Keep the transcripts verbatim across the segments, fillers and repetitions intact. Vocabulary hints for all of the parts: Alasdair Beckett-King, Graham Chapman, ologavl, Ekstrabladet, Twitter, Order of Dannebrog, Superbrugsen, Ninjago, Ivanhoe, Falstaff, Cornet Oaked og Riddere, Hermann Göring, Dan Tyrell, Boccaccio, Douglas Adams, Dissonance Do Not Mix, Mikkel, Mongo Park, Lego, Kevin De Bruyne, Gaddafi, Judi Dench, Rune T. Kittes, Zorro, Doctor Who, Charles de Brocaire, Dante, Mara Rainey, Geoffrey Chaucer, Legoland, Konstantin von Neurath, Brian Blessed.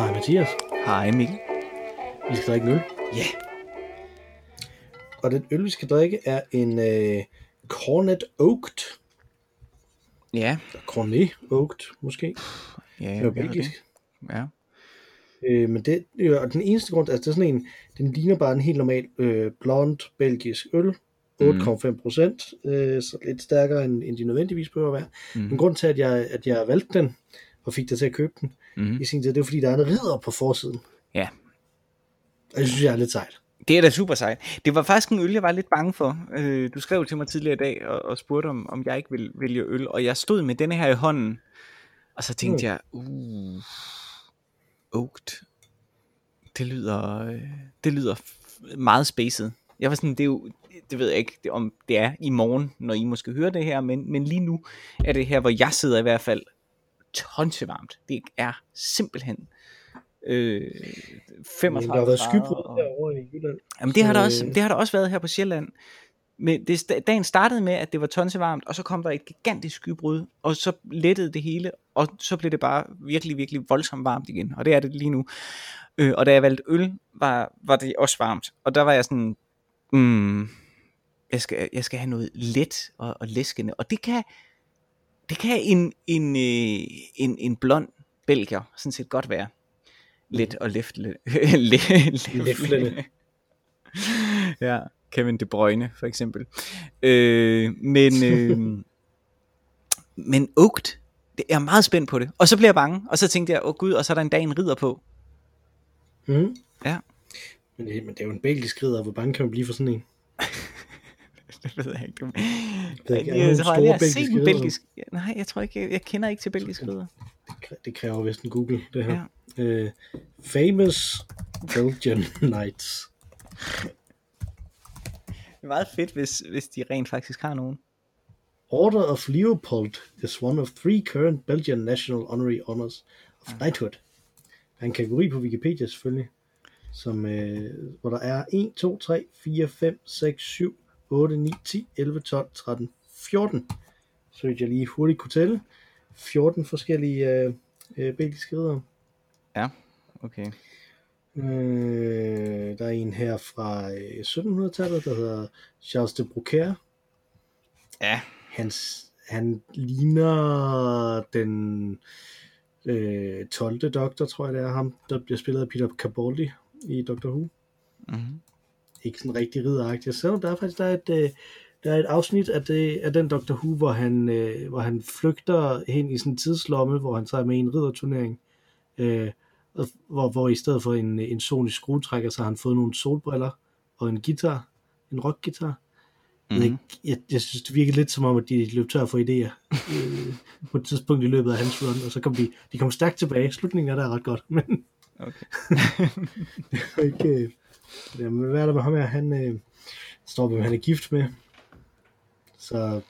Hej Mathias. Hej Mikkel. Vi skal drikke en øl. Ja. Yeah. Og den øl, vi skal drikke, er en øh, Cornet Oaked. Ja. Yeah. Cornet Oaked, måske. Ja, yeah, det er belgisk. Ja. Øh, men det, og den eneste grund, altså det er sådan en, den ligner bare en helt normal øh, blond belgisk øl. otte komma fem procent, mm. øh, så lidt stærkere end, end de nødvendigvis behøver at være. Mm. Men grund til, at jeg, at jeg valgte den, og fik dig til at købe den, mm. i sin tid, det er fordi, der er en ridder på forsiden. Ja. Og det synes jeg er lidt sejt. Det er da super sejt. Det var faktisk en øl, jeg var lidt bange for. Øh, du skrev til mig tidligere i dag, og, og spurgte, om, om jeg ikke ville vælge øl, og jeg stod med denne her i hånden, og så tænkte mm. jeg, uh, oaked, det lyder, øh, det lyder f- meget spacet. Jeg var sådan, det er jo, det ved jeg ikke, det, om det er i morgen, når I måske hører det her, men, men lige nu er det her, hvor jeg sidder i hvert fald, tonsevarmt. Det er simpelthen øh, femogtredive grader. Der har været skybrud derovre i Jylland. Jamen det har, der også, det har der også været her på Sjælland. Men det, dagen startede med, at det var tonsevarmt, og så kom der et gigantisk skybrud, og så lettede det hele, og så blev det bare virkelig, virkelig voldsomt varmt igen. Og det er det lige nu. Øh, og da jeg valgte øl, var, var det også varmt. Og der var jeg sådan, mm, jeg, skal, jeg skal have noget let og, og læskende. Og det kan... Det kan en, en, en, en blond belgier sådan set godt være. Lidt og leftlende. Leftlende. Ja, Kevin De Bruyne for eksempel. Øh, men øh, men oaked, det er meget spændt på det. Og så blev jeg bange, og så tænkte jeg, åh gud, og så er der en dag en ridder på. Mm. Ja. Men det, men det er jo en belgisk ridder, hvor bange kan man blive for sådan en? Det ved jeg ikke. Der er jeg, jeg har aldrig set en belgisk. Nej, jeg tror ikke, jeg, jeg kender ikke til belgisk ridder. Det kræver vist en Google, det her. Ja. Uh, famous Belgian Knights. Det er meget fedt, hvis, hvis de rent faktisk har nogen. Order of Leopold is one of three current Belgian national honorary honors of knighthood. Der er en kategori på Wikipedia selvfølgelig, som, uh, hvor der er en, to, tre, fire, fem, seks, syv, otte, ni, ti, elleve, tolv, tretten, fjorten. Så jeg lige hurtigt kunne tælle. fjorten forskellige øh, øh, belgiske riddere. Ja, okay. Øh, der er en her fra øh, sytten hundrede-tallet, der hedder Charles de Brocaire. Ja. Hans, han ligner den øh, tolvte doktor, tror jeg det er ham, der bliver spillet af Peter Capaldi i Doctor Who. Mhm. Ikke sådan rigtig ridderagtigt, selvom der er faktisk der er et, der er et afsnit af, det, af den Doctor Who, hvor han, hvor han flygter hen i sådan en tidslomme, hvor han tager med en ridderturnering, øh, hvor, hvor i stedet for en, en sonisk skruetrækker, så har han fået nogle solbriller og en guitar, en rockguitar. Mm-hmm. Jeg, jeg, jeg synes, det virkede lidt som om, at de løb tør for idéer øh, på et tidspunkt i løbet af hans run, og så kom de, de kom stærkt tilbage. Slutningen er der ret godt, men okay. Det var ikke... Øh, Jamen, hvad er der med ham her? Han øh, står med, han er gift med. Så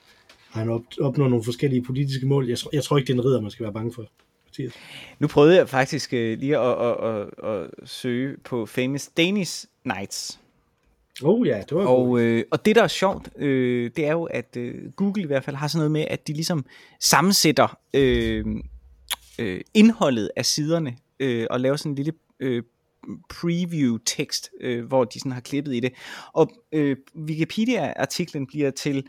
han op, opnår nogle forskellige politiske mål. Jeg, jeg tror ikke, det er en ridder, man skal være bange for. Mathias. Nu prøvede jeg faktisk øh, lige at, at, at, at søge på Famous Danish Knights. Oh ja, det var og, øh, og det, der er sjovt, øh, det er jo, at øh, Google i hvert fald har sådan noget med, at de ligesom sammensætter øh, øh, indholdet af siderne øh, og laver sådan en lille... Øh, preview-tekst, øh, hvor de sådan har klippet i det. Og øh, Wikipedia-artiklen bliver til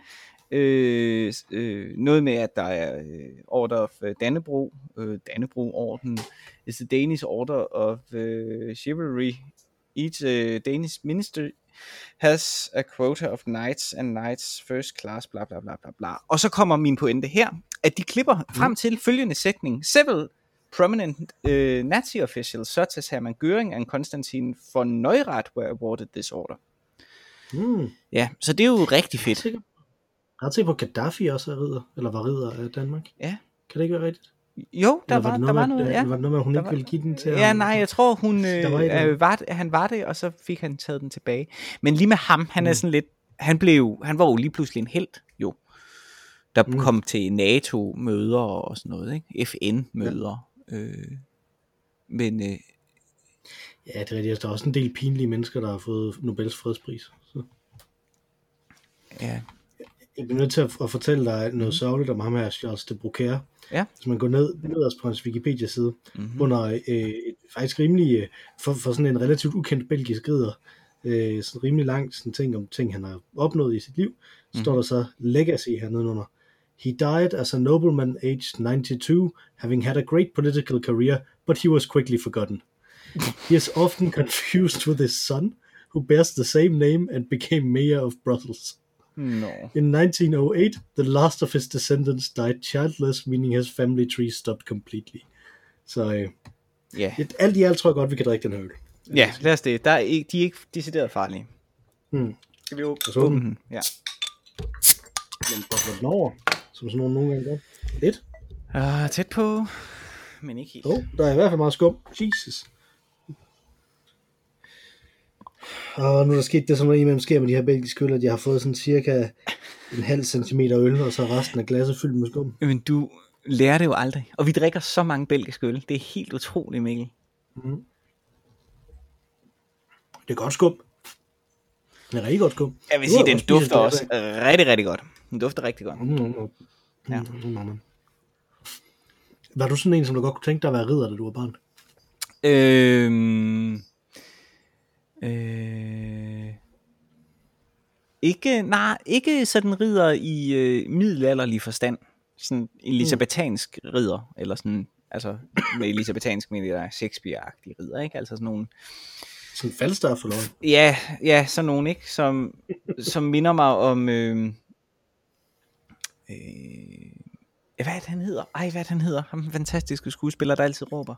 øh, øh, noget med, at der er øh, Order of Dannebrog, øh, Dannebrog-orden, is the Danish Order of øh, Chivalry. Each øh, Danish minister has a quota of knights and knights first class, bla bla bla bla bla. Og så kommer min pointe her, at de klipper mm. frem til følgende sætning. Several prominent uh, Nazi officials such as Hermann Göring and Konstantin von Neurath were awarded this order. Mm. Ja, så det er jo rigtig fedt. Jeg har set på Gaddafi også er ridder, eller var ridder af Danmark. Ja. Kan det ikke være rigtigt? Jo, der, var, var, der med, var noget, ja. Var det noget med, hun der ikke var, ville give den til ja, ham? Ja, nej, jeg tror, hun, øh, var, han var det, og så fik han taget den tilbage. Men lige med ham, han mm. er sådan lidt, han, blev, han var jo lige pludselig en helt, jo. Der mm. kom til NATO-møder og sådan noget, ikke? F N-møder. Ja. Øh, men øh, ja, det er rigtigt. Der er også en del pinlige mennesker, der har fået Nobels fredspris. Så. Ja. Jeg bliver nødt til at fortælle dig noget sørgeligt om ham her, Charles de Brocaire. Ja. Hvis man går ned, nederst på hans Wikipedia-side, mm-hmm. under øh, faktisk rimelig, for, for sådan en relativt ukendt belgisk ridder, øh, sådan rimelig langt sådan ting om ting, han har opnået i sit liv, så står mm-hmm. der så legacy hernede under. He died as a nobleman aged ninety-two, having had a great political career, but he was quickly forgotten. He is often confused with his son, who bears the same name and became mayor of Brussels. No. In nineteen oh eight, the last of his descendants died childless, meaning his family tree stopped completely. Så yeah. et, alt i alt tror jeg godt, vi kan drikke den her øl. Ja, lad os det. Der er ikke, de er ikke decideret farlige. Mm. Skal vi åbne den? Ja. Den går lidt over, som sådan nogen nogle gange gør. Lidt. Uh, tæt på, men ikke helt. Oh, der er i hvert fald meget skum. Jesus. Og nu er der sket det, som der imellem sker med de her belgiske øl, at jeg har fået sådan cirka en halv centimeter øl, og så resten af glasset fyldt med skum. Men du lærer det jo aldrig. Og vi drikker så mange belgiske øl. Det er helt utroligt, Mikkel. Mm. Det er godt skum. Det er rigtig godt skum. Jeg vil sige, den dufter også rigtig, rigtig godt. Den dufter rigtig godt. Mm, mm, mm. Ja. Mm, mm, mm. Var du sådan en, som du godt kunne tænke dig at være ridder, da du var barn? Øhm... Øh, ikke, nej, ikke sådan ridder i øh, middelalderlig forstand, sådan elisabetansk ridder, eller sådan, altså med elisabetansk, men det der Shakespeare-agtige ridder, ikke? Altså sådan nogle... Sådan Falstaff for noget. Ja, ja, sådan nogle, ikke? Som, som minder mig om... Øh, øh, hvad er det, han hedder? Ej, hvad er det, han hedder? Ham fantastiske skuespiller, der altid råber.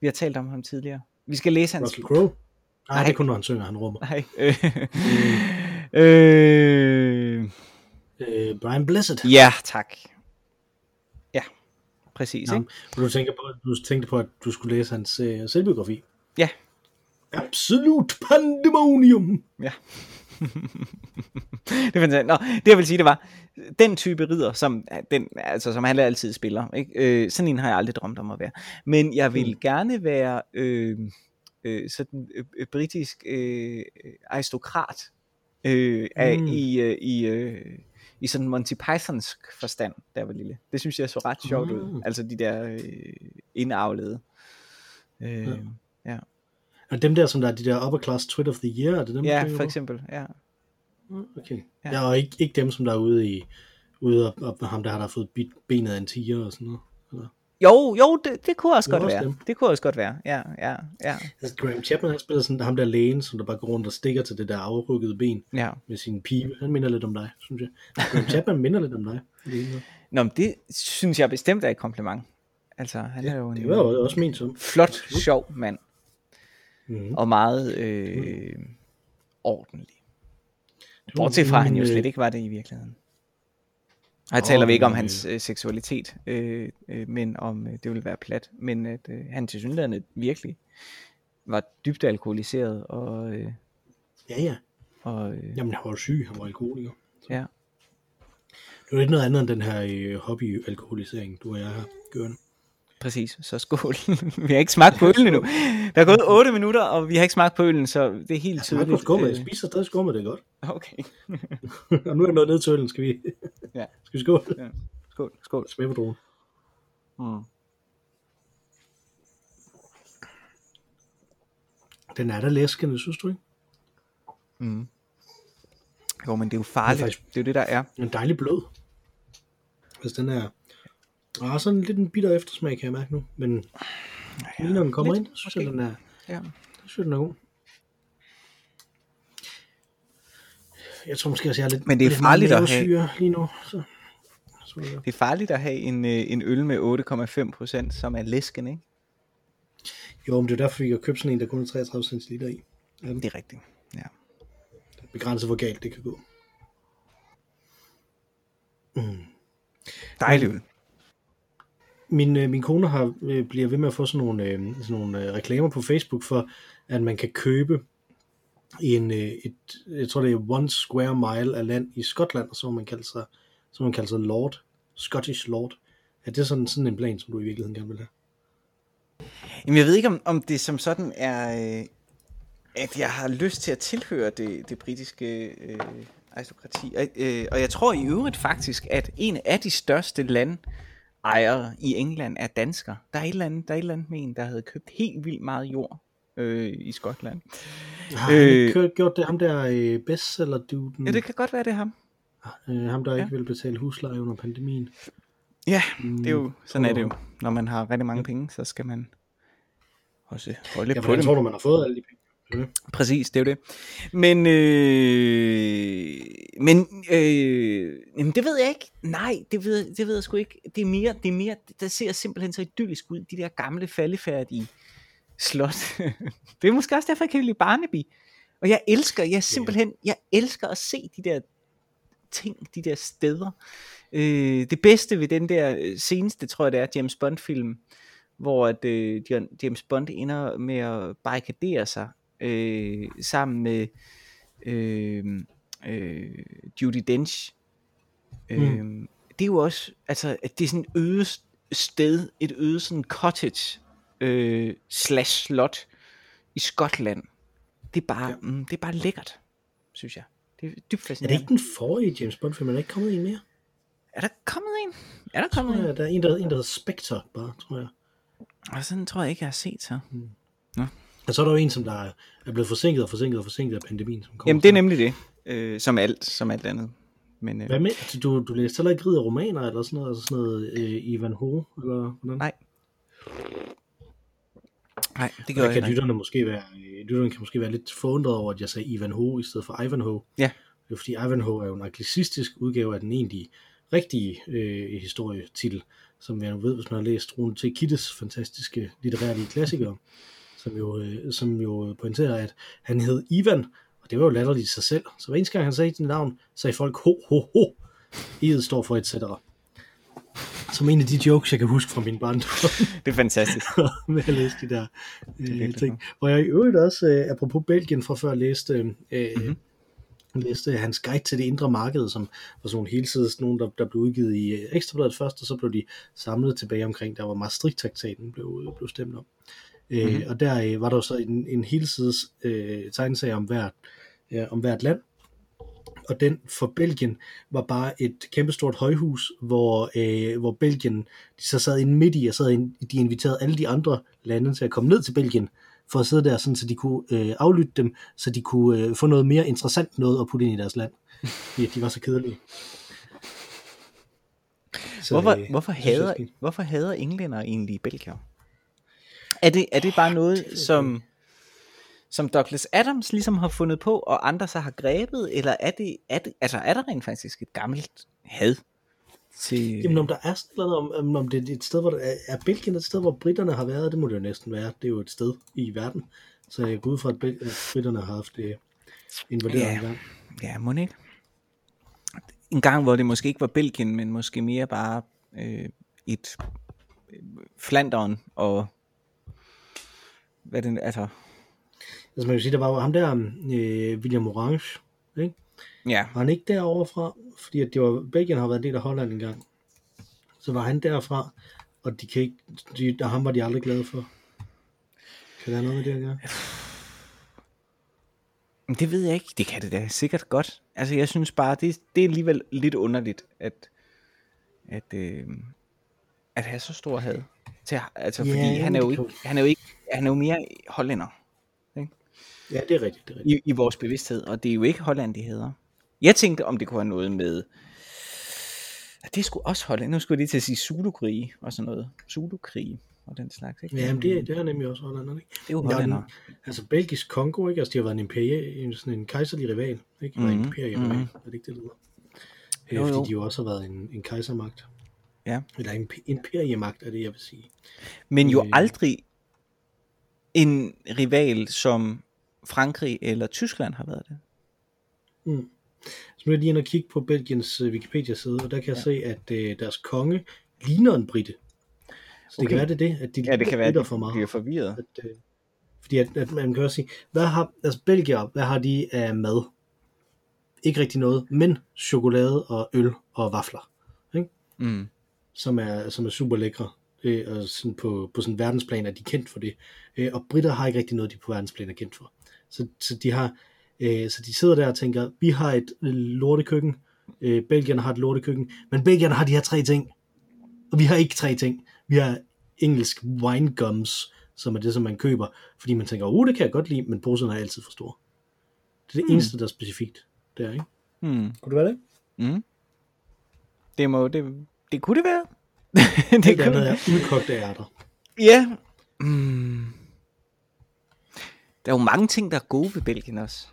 Vi har talt om ham tidligere. Vi skal læse hans... Russell Crowe. Nej, nej, det er kun, når han synger, han rummer. Nej. Øh. Øh. Øh, Brian Blessed. Ja, tak. Ja, præcis. Nå, ikke? Du tænkte, på, du tænkte på, at du skulle læse hans øh, selvbiografi. Ja. Absolut pandemonium. Ja. Det er fantastisk. Nå, det jeg vil sige, det var den type ridder, som, den, altså, som han altid spiller. Ikke? Øh, sådan en har jeg aldrig drømt om at være. Men jeg vil mm. gerne være... Øh, Øh, sådan øh, britisk øh, aristokrat øh, af, mm. i øh, i, øh, i sådan Monty Pythonsk forstand, der var lille. Det synes jeg så ret sjovt mm. ud. Altså de der øh, indavlede. Øh, ja. ja. Og dem der, som der er de der upper class twit of the year, er det dem? Ja, for eksempel. Ja. Okay. Ja. Ja, og ikke ikke dem, som der er ude i ude op med ham der har der fået benet af en tiger og sådan noget. Eller? Jo, jo, det, det kunne også det godt også være. Dem. Det kunne også godt være. Ja, ja, ja. Altså, Graham Chapman, han spiller sådan ham der lægen, som der bare går rundt og stikker til det der afrykkede ben ja. Med sin pibe. Han minder lidt om dig, synes jeg. Graham Chapman minder lidt om dig. Nå, men det synes jeg bestemt er et kompliment. Altså, han ja, er jo en det var jo også min som. Flot, sjov mand. Mm-hmm. Og meget øh, mm. ordentlig. Bortset fra, han jo slet ikke var det i virkeligheden. Her taler oh, vi ikke om hans øh, seksualitet, øh, øh, men om, øh, det vil være plat, men at øh, han tilsyneladende virkelig var dybt alkoholiseret. Og, øh, ja, ja. Og, øh, Jamen, han var syg, han var alkoholiker. Så. Ja. Det var ikke noget andet end den her øh, hobbyalkoholisering, du og jeg har gjort. Præcis, så skål. Vi har ikke smagt på ølen endnu. Der er gået otte minutter, og vi har ikke smagt på ølen, så det er helt jeg tydeligt. Jeg har skummet, jeg spiser stadig skummet, det er godt. Okay. Og nu er jeg nået ned til ølen, skal vi, ja. Skal vi skåle? Ja. Skål, skål. Smag på drogen. Mm. Den er da læskende, synes du ikke? Mm. Jo, men det er jo farligt. Det er, faktisk... det er jo det, der er. Den er dejlig blød. Hvis den er... Og sådan lidt en bitter eftersmag, kan jeg mærke nu. Men ja, lige når den kommer lidt, ind, synes jeg, den er, ja. synes, den er god. Jeg tror måske, at jeg er lidt, Men det er lidt farligt at have... lige nu. Så. Så, ja. Det er farligt at have en, en øl med otte komma fem procent, som er læsken, ikke? Jo, men det er derfor, vi har købt sådan en, der kun er treogtredive centiliter i. Ja, det er rigtigt, ja. Det er begrænset, hvor galt det kan gå. Mm. Dejlig øl. Min, øh, min kone har, øh, bliver ved med at få sådan nogle, øh, sådan nogle øh, reklamer på Facebook for, at man kan købe en, øh, et, jeg tror det er one square mile af land i Skotland, og så man kalder sig, så man kalder sig Lord, Scottish Lord. Er det sådan, sådan en plan, som du i virkeligheden gerne vil have? Jamen jeg ved ikke, om, om det som sådan er, øh, at jeg har lyst til at tilhøre det, det britiske øh, Aristokrati. Og, øh, og jeg tror i øvrigt faktisk, at en af de største landejere i England er dansker. Der er et eller andet, der er et eller andet med en, der havde købt helt vildt meget jord øh, i Skotland. Har øh, han gjort det ham der øh, bestseller-duden? Ja, det kan godt være, det er ham. Øh, ham, der ja. ikke ville betale husleje under pandemien. Ja, det er jo, sådan er det jo. Når man har rigtig mange penge, så skal man også holde ja, på dem. Jeg tror du, man har fået alle de penge. Okay. Præcis, det er jo det. Men, øh, men øh, jamen, det ved jeg ikke. Nej, det ved, det ved jeg sgu ikke. Det er mere, det er mere, det ser simpelthen så idyllisk ud, de der gamle faldefærdige slot. Det er måske også derfor, jeg kan lide Barnaby. Og jeg elsker, jeg simpelthen, jeg elsker at se de der ting, de der steder. Øh, det bedste ved den der seneste, tror jeg det er, James Bond-film, hvor at, øh, James Bond ender med at barrikadere sig øh, sammen med øh, øh, Judi Dench. Øh, mm. Det er jo også, altså, det er sådan et øde sted, et øde sådan cottage øh, slash slot i Skotland. Det er bare, ja. mm, det er bare lækkert, synes jeg. Det er dybt fascinerende. Er det ikke den forrige James Bond, for man er ikke kommet en mere? Er der kommet en? Er der kommet jeg, en? Der er en, der, en, der hedder Spectre, bare, tror jeg. Og sådan tror jeg ikke, jeg har set så. Mm. Nå. Og så er der jo en, som der er blevet forsinket og forsinket og forsinket af pandemien. Som Jamen, det er nemlig det. Øh, som alt, som alt andet. Men, øh... Hvad med? Altså, du, du læste heller ikke ridder romaner, eller sådan noget, altså sådan noget øh, Ivan Ho, eller hvordan? Nej. Nej, det gør jeg ikke. Lytterne måske være, lytterne kan måske være lidt forundret over, at jeg sagde Ivan Ho i stedet for Ivanhoe. Ja. Det er fordi Ivanhoe er jo en anglicistisk udgave af den egentlige rigtige øh, historietitel, som jeg nu ved, hvis man har læst Rune T. Kittes fantastiske litterære klassikere, som jo, øh, som jo pointerer, at han hed Ivan, og det var jo latterligt i sig selv. Så hver eneste gang han sagde sit navn, sagde folk ho, ho, ho. E'et står for et cetera. Som en af de jokes, jeg kan huske fra min barndom. Det er fantastisk. Med at læse de der øh, ting. Og jeg i øvrigt også, øh, apropos Belgien fra før, læste... Øh, mm-hmm. læste hans guide til det indre marked, som var sådan nogle helsides, nogen der, der blev udgivet i Ekstrabladet først, og så blev de samlet tilbage omkring, der var Maastricht-traktaten blev, blev stemt om. Mm-hmm. Øh, og der øh, var der jo så en, en helsides øh, tegneserie om hvert, øh, om hvert land, og den for Belgien var bare et kæmpestort højhus, hvor, øh, hvor Belgien, de så sad inde midt i, og sad inde, de inviterede alle de andre lande til at komme ned til Belgien, for at sidde der, sådan, så de kunne øh, aflytte dem, så de kunne øh, få noget mere interessant noget at putte ind i deres land. Ja, de var så kedelige. Så, hvorfor, øh, hvorfor, hader, hvorfor hader englænder egentlig belgier? Er det, er det bare noget, som, som Douglas Adams ligesom har fundet på, og andre så har grebet, eller er, det, er, det, altså, er der rent faktisk et gammelt had? Til... Jamen om der er sådan noget, om, om det er et sted, hvor der er, er Belgien et sted, hvor britterne har været, det må det jo næsten være. Det er jo et sted i verden, så jeg går ud fra, at britterne har haft det invaderet ja. en gang. Ja, må ikke. En gang, hvor det måske ikke var Belgien, men måske mere bare øh, et øh, Flandern og hvad den altså. Altså man kan sige, der var ham der, øh, William Orange, ikke? Ja. Var han ikke derovre fra, fordi at det var, Belgien har været en del af Holland engang, så var han derfra, og de kan ikke, de, og ham var de aldrig glade for. Kan der være noget med det at gøre? Det ved jeg ikke, det kan det da sikkert godt. Altså jeg synes bare, det, det er alligevel lidt underligt, at, at, øh, at have så stor had til, altså yeah, fordi han er jo ikke, han er jo ikke, han er jo mere hollænder. Ja, det er rigtigt. Det er rigtigt. I, I vores bevidsthed, og det er jo ikke Holland, de hedder. Jeg tænkte, om det kunne have noget med... Det skulle også Holland. Nu skulle jeg lige til at sige Zulu-krige og sådan noget. Zulu-krige og den slags. Ikke? Jamen, det, det er nemlig også Hollanderne, ikke? Det er jo Hollanderne. Altså, Belgisk Kongo, ikke? Altså, de har været en imperial, sådan en kejserlig rival, ikke? Mm-hmm. En imperial rival, mm-hmm. Er det ikke det, det hedder? Øh, fordi de jo også har været en, en kejsermagt. Ja. Eller en imperiemagt, er det, jeg vil sige. Men jo øh, aldrig en rival, som... Frankrig eller Tyskland har været det. Mm. Så nu er jeg lige inde og kigge på Belgiens Wikipedia-side, og der kan jeg ja. se, at øh, deres konge ligner en brite. Så okay. Det kan være det, det at de ja, det kan være, de for meget. Bliver forvirret. At, øh, fordi at, at man kan også sige, hvad har, altså Belgier, hvad har de af mad? Ikke rigtig noget, men chokolade og øl og vafler, ikke? Mm. Som er, som er super lækre. Øh, og sådan på, på sådan verdensplan er de kendt for det. Øh, og britter har ikke rigtig noget, de på verdensplan er kendt for. Så, så de har Øh, så de sidder der og tænker, vi har et lortekøkken, øh, belgierne har et lortekøkken, men belgierne har de her tre ting, og vi har ikke tre ting. Vi har engelsk winegums, som er det, som man køber, fordi man tænker, oh, det kan jeg godt lide, men poserne er altid for store. Det er det hmm. eneste, der er specifikt der, ikke? Hmm. Kunne det være det? Mm. Det, må, det, det kunne det være. det det kunne være udkogte ærter. Ja. Mm. Der er jo mange ting, der er gode ved Belgien også.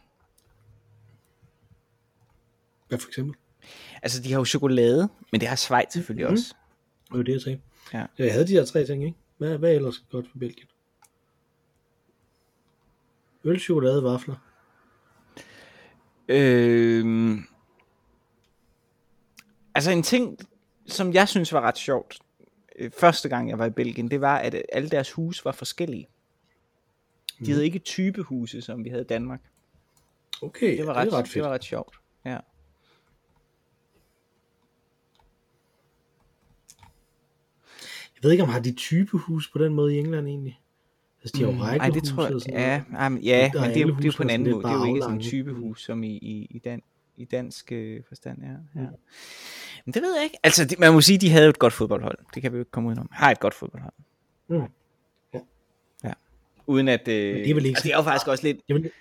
Hvad for eksempel? Altså, de har jo chokolade, men det har Schweiz selvfølgelig mm-hmm. også. Det er jo det, jeg sagde. Ja. Jeg havde de her tre ting, ikke? Hvad, hvad er ellers godt for Belgien? Øl, chokolade, vafler. Øhm... Altså en ting, som jeg synes var ret sjovt, første gang jeg var i Belgien, det var, at alle deres huse var forskellige. De mm. havde ikke type huse, som vi havde i Danmark. Okay, det var ret, det er ret fedt. Det var ret sjovt, ja. Jeg ved ikke, om har de type hus på den måde i England egentlig? Altså de har jo rækkehuse mm, og sådan noget. Ja, ja, men, ja, men det er jo det er på en anden måde. Det er jo ikke sådan en type hus, som i, i, i Dan. I dansk øh, forstand, ja. ja. Men det ved jeg ikke. Altså, de, man må sige, de havde et godt fodboldhold. Det kan vi jo ikke komme udenom. Har et godt fodboldhold. Mm. Ja. ja. Uden at... Øh, det, er vel ikke, altså, det er jo faktisk også lidt... Vil...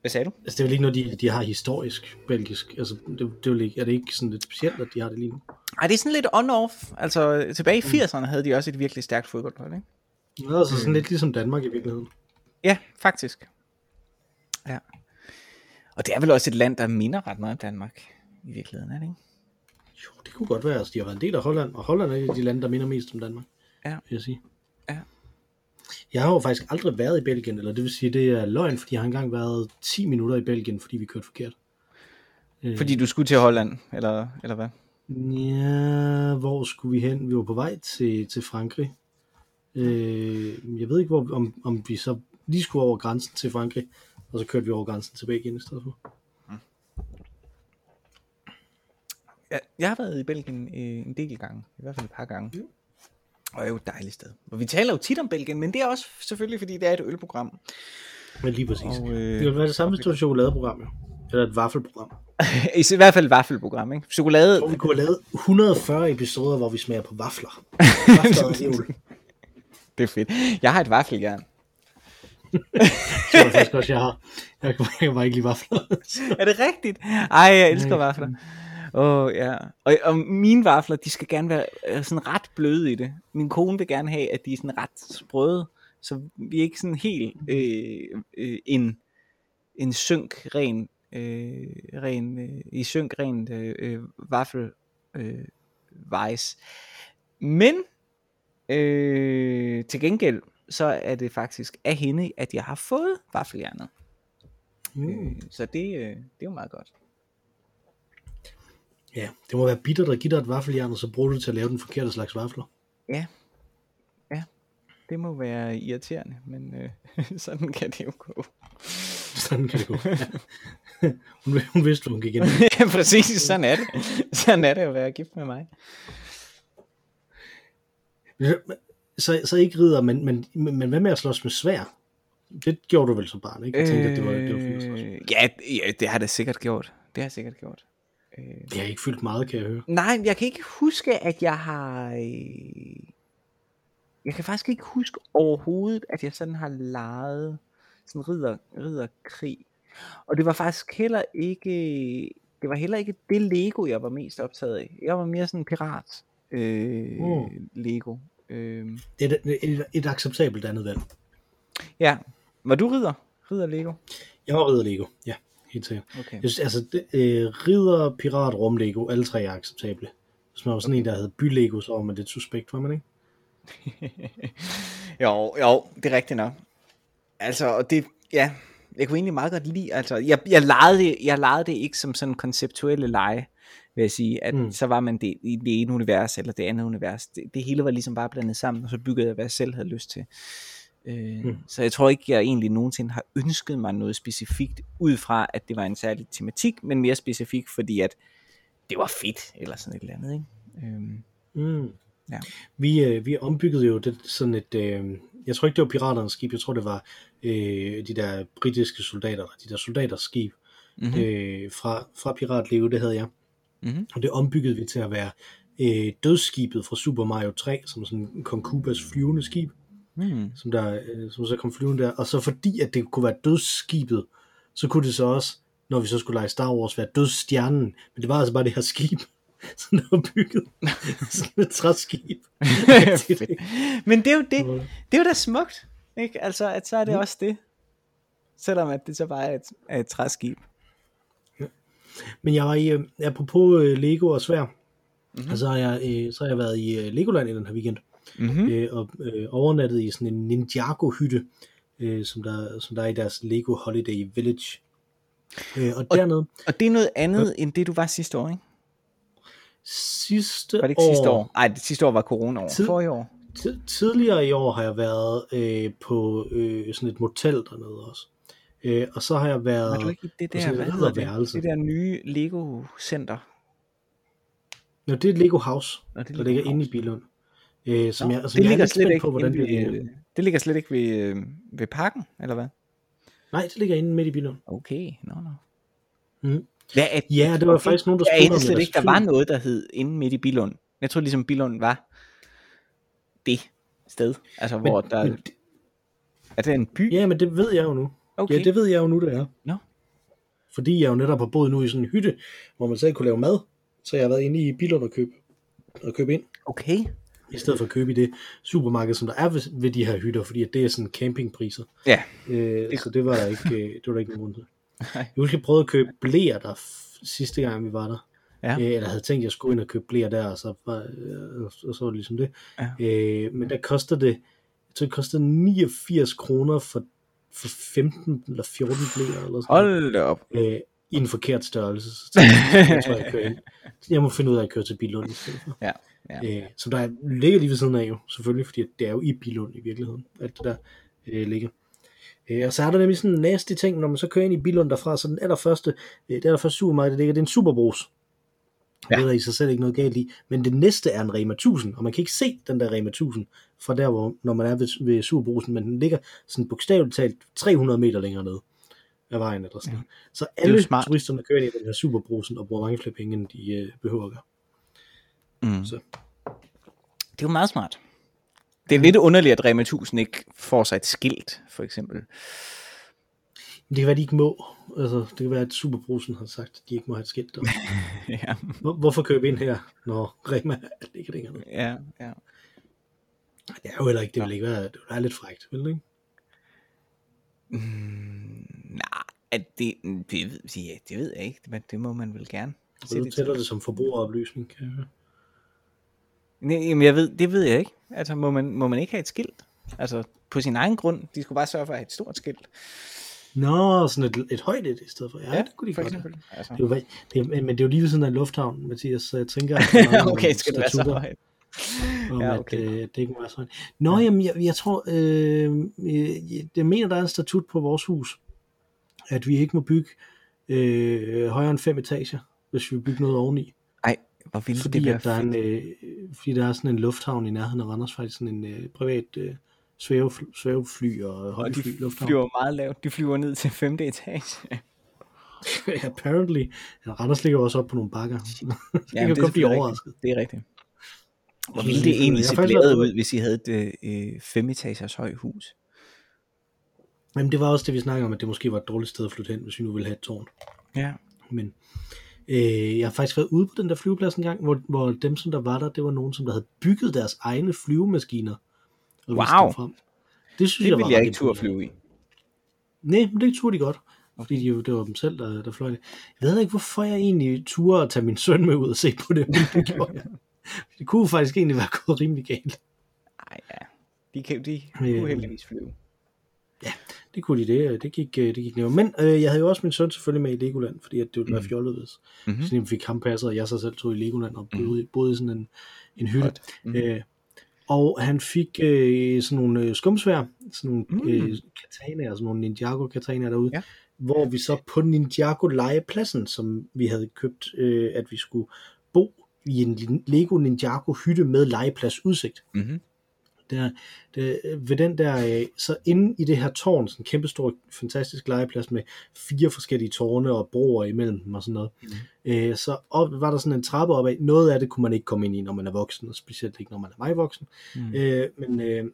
Hvad sagde du? Altså, det er vel ikke noget, de, de har historisk belgisk. Altså, det, det er, ikke, er det ikke sådan lidt specielt, at de har det lige nu? Ej, det er sådan lidt on-off. Altså, tilbage i firserne mm. havde de også et virkelig stærkt fodboldhold, ikke? Ja, altså sådan mm. lidt ligesom Danmark i virkeligheden. Ja, faktisk. Ja. Og det er vel også et land, der minder ret meget om Danmark, i virkeligheden, er det ikke? Jo, det kunne godt være. Altså, de har været en del af Holland, og Holland er et af de lande, der minder mest om Danmark, ja. vil jeg sige. Ja. Jeg har jo faktisk aldrig været i Belgien, eller det vil sige, det er løgn, fordi jeg har engang været ti minutter i Belgien, fordi vi kørte forkert. Fordi du skulle til Holland, eller, eller hvad? Ja, hvor skulle vi hen? Vi var på vej til, til Frankrig. Øh, jeg ved ikke, hvor, om, om vi så lige skulle over grænsen til Frankrig. Og så kørte vi over grænsen tilbage igen i stedet for. Ja, jeg har været i Belgien øh, en del gange. I hvert fald et par gange. Mm. Og det er jo et dejligt sted. Og vi taler jo tit om Belgien, men det er også selvfølgelig, fordi det er et ølprogram. Men lige præcis. Og, øh, det ville være det samme, hvis det var et chokoladeprogram, jo. Eller et vaffelprogram. I hvert fald et vaffelprogram, ikke? Chokolade. Og vi kunne have lavet et hundrede og fyrre episoder, hvor vi smager på vafler. Vafler og jul. Det er fedt. Jeg har et vaffeljern. Så er det faktisk også, jeg har. Jeg kan bare ikke lide vafler. Er det rigtigt? Ej, jeg elsker vafler. Oh, ja. og, og mine vafler, de skal gerne være sådan ret bløde i det. Min kone vil gerne have, at de er sådan ret sprøde, så vi er ikke sådan helt øh, øh, en, en synk ren, øh, ren øh, i synk rent øh, vafle øh, vejs. Men øh, til gengæld så er det faktisk af hende, at jeg har fået vaffeljernet. Mm. Så det, det er jo meget godt. Ja, det må være bittert at give dig et vaffeljern, og så bruger du det til at lave den forkerte slags vafler. Ja, ja. Det må være irriterende, men øh, sådan kan det jo gå. Sådan kan det gå. Ja. Hun, hun vidste, hvor hun gik ind. Ja, præcis. Sådan er det. Sådan er det at være gift med mig. Så, så ikke ridder, men, men, men hvad med at slås med svær? Det gjorde du vel som barn, ikke? Jeg tænkte, øh, at det var, det var fint at slås med. Ja, ja, det har det sikkert gjort. Det har jeg sikkert gjort. Øh, det har ikke fyldt meget, kan jeg høre. Nej, jeg kan ikke huske, at jeg har... Jeg kan faktisk ikke huske overhovedet, at jeg sådan har leget sådan ridder, ridderkrig. Og det var faktisk heller ikke... Det var heller ikke det Lego, jeg var mest optaget af. Jeg var mere sådan pirat øh, oh. Lego. Det er et, et, et acceptabelt andet valg. Ja. Var du ridder? Ridder Lego? Jeg var ridder Lego, ja. Helt sikkert. Okay. Jeg synes, altså, det, øh, ridder, pirat, rum Lego, alle tre er acceptable. Hvis man var sådan okay. en, der havde by Lego, så var man lidt suspekt, var man ikke? jo, jo, det er rigtigt nok. Altså, og det, ja, jeg kunne egentlig meget godt lide, altså, jeg, jeg, legede, det, jeg legede det ikke som sådan konceptuelle lege. Vil jeg sige, at mm. så var man det, i det ene univers, eller det andet univers, det, det hele var ligesom bare blandet sammen, og så byggede jeg, hvad jeg selv havde lyst til. Øh, mm. Så jeg tror ikke, jeg egentlig nogensinde har ønsket mig noget specifikt, ud fra, at det var en særlig tematik, men mere specifikt, fordi at det var fedt, eller sådan et eller andet, ikke? Øh, mm. ja. vi, øh, vi ombyggede jo det, sådan et, øh, jeg tror ikke det var piraternes skib, jeg tror det var øh, de der britiske soldater, de der soldaters skib, mm-hmm. øh, fra, fra Piratleve, det havde jeg. Mm-hmm. Og det ombyggede vi til at være øh, dødsskibet fra Super Mario tre, som sådan Kong Kubas flyvende skib, mm-hmm. som, der, øh, som så kom flyvende der. Og så fordi at det kunne være dødsskibet, så kunne det så også, når vi så skulle lege Star Wars, være dødsstjernen, men det var altså bare det her skib, som der var bygget, sådan et træskib. Men det er jo det, det er jo da smukt, ikke? Altså, at så er det mm. også det, selvom at det så bare er et, er et træskib. Ja. Men jeg var i, øh, apropos øh, Lego og svær, mm-hmm. altså, jeg, øh, så har jeg været i øh, Legoland i den her weekend, mm-hmm. øh, og øh, overnattet i sådan en Ninjago-hytte, øh, som, der, som der er i deres Lego Holiday Village. Øh, og, og, dernede, og det er noget andet øh, end det du var sidste år, ikke? Sidste var det ikke år, sidste år? Nej, det sidste år var corona år. Tid, for i år. T- tidligere i år har jeg været øh, på øh, sådan et motel dernede også. Øh, og så har jeg været. Var du ikke i det der, hvad hedder det? Det der nye Lego center. Nå, det er et Lego House, Nå, det der ligger house. inde i Billund. Øh, som Nå, jeg, altså, det jeg ligger slet ikke på, hvordan det ligger. Øh, det ligger slet ikke ved, øh, ved parken, eller hvad? Nej, det ligger inde midt i Billund. Okay, nå no, nå. No. Mm. Ja, ja, det var okay. Faktisk nogen, der spurgte mig. Jeg anede ikke, der var noget, der hed inde midt i Billund. Jeg tror ligesom, Billund var det sted, altså men, hvor der... Men, er det en by? Ja, men det ved jeg jo nu. Okay. Ja, det ved jeg jo nu, det er. No. Fordi jeg jo netop har boet nu i sådan en hytte, hvor man selv kunne lave mad, så jeg har været inde i Billund og købe, og købe ind. Okay. I stedet for at købe i det supermarked, som der er ved, ved de her hytter, fordi at det er sådan campingpriser. Ja. Øh, så det var der ikke, øh, det var der ikke nogen til. Jeg husker, jeg prøvede at købe bleer der f- sidste gang, vi var der. Ja. Øh, eller havde tænkt, at jeg skulle ind og købe bleer der, og så var, øh, og så var det ligesom det. Ja. Øh, men der kostede det, jeg tror det kostede niogfirs kroner for, for femten eller fjorten bleer. Eller sådan. Hold da op. Øh, I en forkert størrelse, så jeg tror jeg, jeg kører ind. Jeg må finde ud af at køre til Billund i stedet for. Ja. Ja. Øh, som der ligger lige ved siden af jo, selvfølgelig, fordi det er jo i Billund i virkeligheden, at det der øh, ligger. Øh, og så er der nemlig sådan en nasty ting, når man så kører ind i Billund derfra, så den allerførste, øh, det allerførste supermarked, det ligger, det er en Superbrus. Ja. Det er der i sig selv ikke noget galt i, men det næste er en Rema tusind, og man kan ikke se den der Rema tusind fra der, hvor, når man er ved, ved Superbrusen, men den ligger sådan bogstaveligt talt tre hundrede meter længere nede af vejen. Eller sådan. Ja. Så alle turisterne kører ind i den her Superbrusen og bruger mange flere penge, end de øh, behøver at gøre. Mm. Så. Det er jo meget smart. Det er mm. lidt underligt, at Rema tusind ikke får sig et skilt, for eksempel. Det kan være, de ikke må. Altså, det kan være, at Superbrugsen har sagt, at de ikke må have et skilt. Ja. Hvor, hvorfor købe ind her, når Rema ligger længere ned? Ja, ja. Det er jo heller ikke, det vil ikke være, det er lidt frækt, vil det ikke? Mm, nej, at det, det, ja, det ved jeg ikke, men det må man vel gerne. Du tæller det som forbrugeroplysning, kan jeg høre. Jamen jeg ved, det ved jeg ikke. Altså må man, må man ikke have et skilt? Altså på sin egen grund. De skulle bare sørge for at have et stort skilt. Nå, sådan et, et højt et i stedet for. Ja, ja det kunne de for godt eksempel. Altså. Det var, det, men det er jo lige ved siden af lufthavnen, Mathias, så jeg tænker... At okay, skal det være så højt? Om, ja, okay. At, øh, det ikke må være så højt. Nå, ja. Jamen jeg, jeg tror... Øh, jeg, jeg mener, der er en statut på vores hus, at vi ikke må bygge øh, højere end fem etager, hvis vi bygger noget oveni. Nej, hvor vildt fordi, det bliver der en, øh, fordi der er sådan en lufthavn i nærheden af Randers, faktisk sådan en øh, privat øh, svævefly, svævefly og øh, højfly lufthavn. De flyver meget lavt, de flyver ned til femte etage. Apparently. Randers ligger også op på nogle bakker. Ja, det kan godt blive overrasket. Det er rigtigt. Hvor ville det egentlig se blæret ud, hvis I havde et øh, fem etagers højt hus? Jamen det var også det, vi snakkede om, at det måske var et dårligt sted at flytte hen, hvis vi nu ville have et tårn. Ja. Men... Jeg har faktisk været ude på den der flyveplads en gang, hvor, hvor dem, som der var der, det var nogen, som der havde bygget deres egne flyvemaskiner. Og wow! Frem. Det, synes det jeg ville var jeg ikke turde flyve i. Nej, men det turde de godt. Fordi de, det var dem selv, der, der fløj det. Jeg ved ikke, hvorfor jeg egentlig turde at tage min søn med ud og se på det. Det, det kunne faktisk egentlig være gået rimelig galt. Nej, ja. De kan de kunne heldigvis flyve. Ja, det kunne de det, det gik, det gik nævnt. Men øh, jeg havde jo også min søn selvfølgelig med i Legoland, fordi at det ville være fjollet, hvis mm-hmm. sådan en fik kampasser, og jeg så selv tog i Legoland og boede, boede i sådan en, en hytte. Mm-hmm. Øh, og han fik øh, sådan nogle skumsvær, sådan nogle mm-hmm. øh, katanaer, sådan nogle Ninjago-katanaer derude, ja. Hvor vi så på Ninjago-legepladsen, som vi havde købt, øh, at vi skulle bo i en Lego Ninjago-hytte med legepladsudsigt. Mhm. der, det, ved den der, så inde i det her tårn, sådan en kæmpestor, fantastisk legeplads med fire forskellige tårne og broer imellem dem og sådan noget, mm. så op, var der sådan en trappe opad, noget af det kunne man ikke komme ind i, når man er voksen, og specielt ikke, når man er meget voksen, mm. øh, men øh,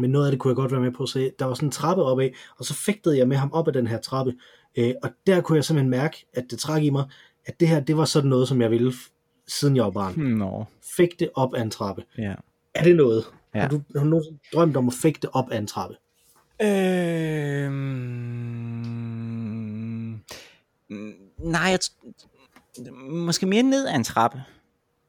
men noget af det kunne jeg godt være med på, så der var sådan en trappe opad, og så fægtede jeg med ham op ad den her trappe, øh, og der kunne jeg simpelthen mærke, at det trak i mig, at det her, det var sådan noget, som jeg ville, siden jeg var barn. No. Fægte op ad en trappe. Yeah. Er det noget? Yeah. Har du, har du nogensinde drømt om at fægte op ad en trappe? Øhm... Nej, jeg... måske mere ned ad en trappe.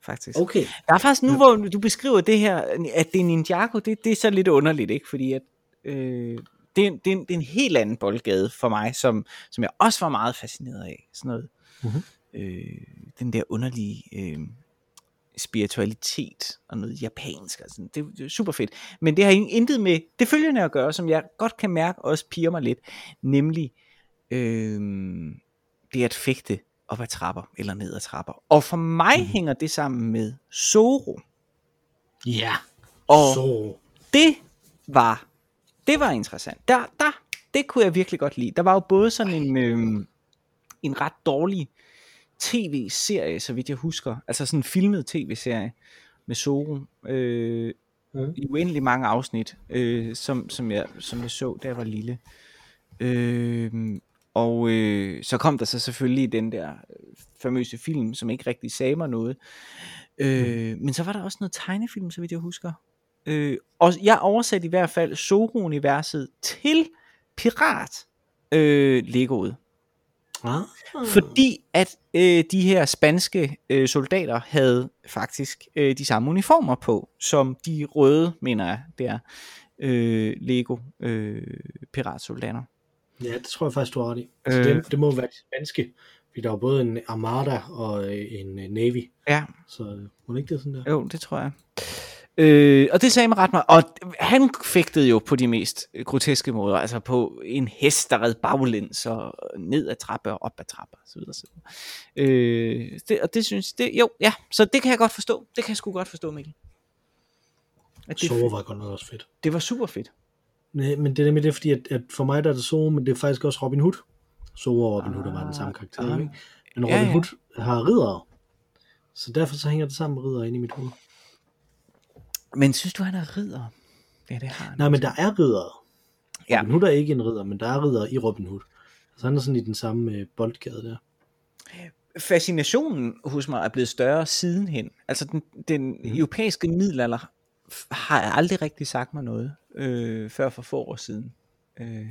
Faktisk. Okay. Der er faktisk nu, hvor du beskriver det her, at det er Ninjago, det, det er så lidt underligt, ikke? Fordi at, øh, det, er, det, er en, det er en helt anden boldgade for mig, som, som jeg også var meget fascineret af. Sådan noget. Mm-hmm. Øh, den der underlige øh, spiritualitet og noget japansk. Og sådan. Det, det er super fedt. Men det har intet med det følgende at gøre, som jeg godt kan mærke også piger mig lidt. Nemlig øh, det at fægte op ad trapper eller ned ad trapper. Og for mig mm-hmm. hænger det sammen med Zorro. Ja. Og Zorro. det var det var interessant. Der, der, det kunne jeg virkelig godt lide. Der var jo både sådan en øh, en ret dårlig tv-serie, så vidt jeg husker, altså sådan en filmet tv-serie med Zorro øh, mm. i uendelig mange afsnit, øh, som, som, jeg, som jeg så, da jeg var lille. Øh, og øh, så kom der så selvfølgelig den der famøse film, som ikke rigtig sagde mig noget. Øh, mm. Men så var der også noget tegnefilm, så vidt jeg husker. Øh, og jeg oversatte i hvert fald Zorro-universet til pirat-legoet. Øh, Ah. Fordi at øh, de her spanske øh, soldater havde faktisk øh, de samme uniformer på, som de røde, mener jeg, der øh, Lego øh, piratsoldater. Ja, det tror jeg faktisk du har ret i. Altså, øh, det, det må være de spanske, fordi der er både en armada og en navy. Ja. Så må det ikke det sådan der? Jo, det tror jeg. Øh, og det sagde mig ret meget, og han fægtede jo på de mest groteske måder, altså på en hest, der red baglæns og ned ad trapper og op ad trapper, så videre, så videre. Øh, det, og det synes det, jo, ja, så det kan jeg godt forstå, det kan jeg sgu godt forstå, Mikkel. Zorro var godt nok også fedt. Det var super fedt. Næ, men det der med det, fordi at, at for mig der er det Zorro, men det er faktisk også Robin Hood. Zorro og Robin Hood, der var den samme karakter, ah, ikke? Men Robin ja, ja. Hood har riddere, så derfor så hænger det sammen med riddere inde i mit hoved. Men synes du, han er ridder? Ja, det har han. Nej, men der er riddere. Ja. Robin Hood er ikke en ridder, men der er riddere i Robin Hood. Så han er sådan i den samme boldgade der. Fascinationen hos mig er blevet større sidenhen. Altså den, den mm. europæiske middelalder har jeg aldrig rigtig sagt mig noget, øh, før for få år siden. Øh.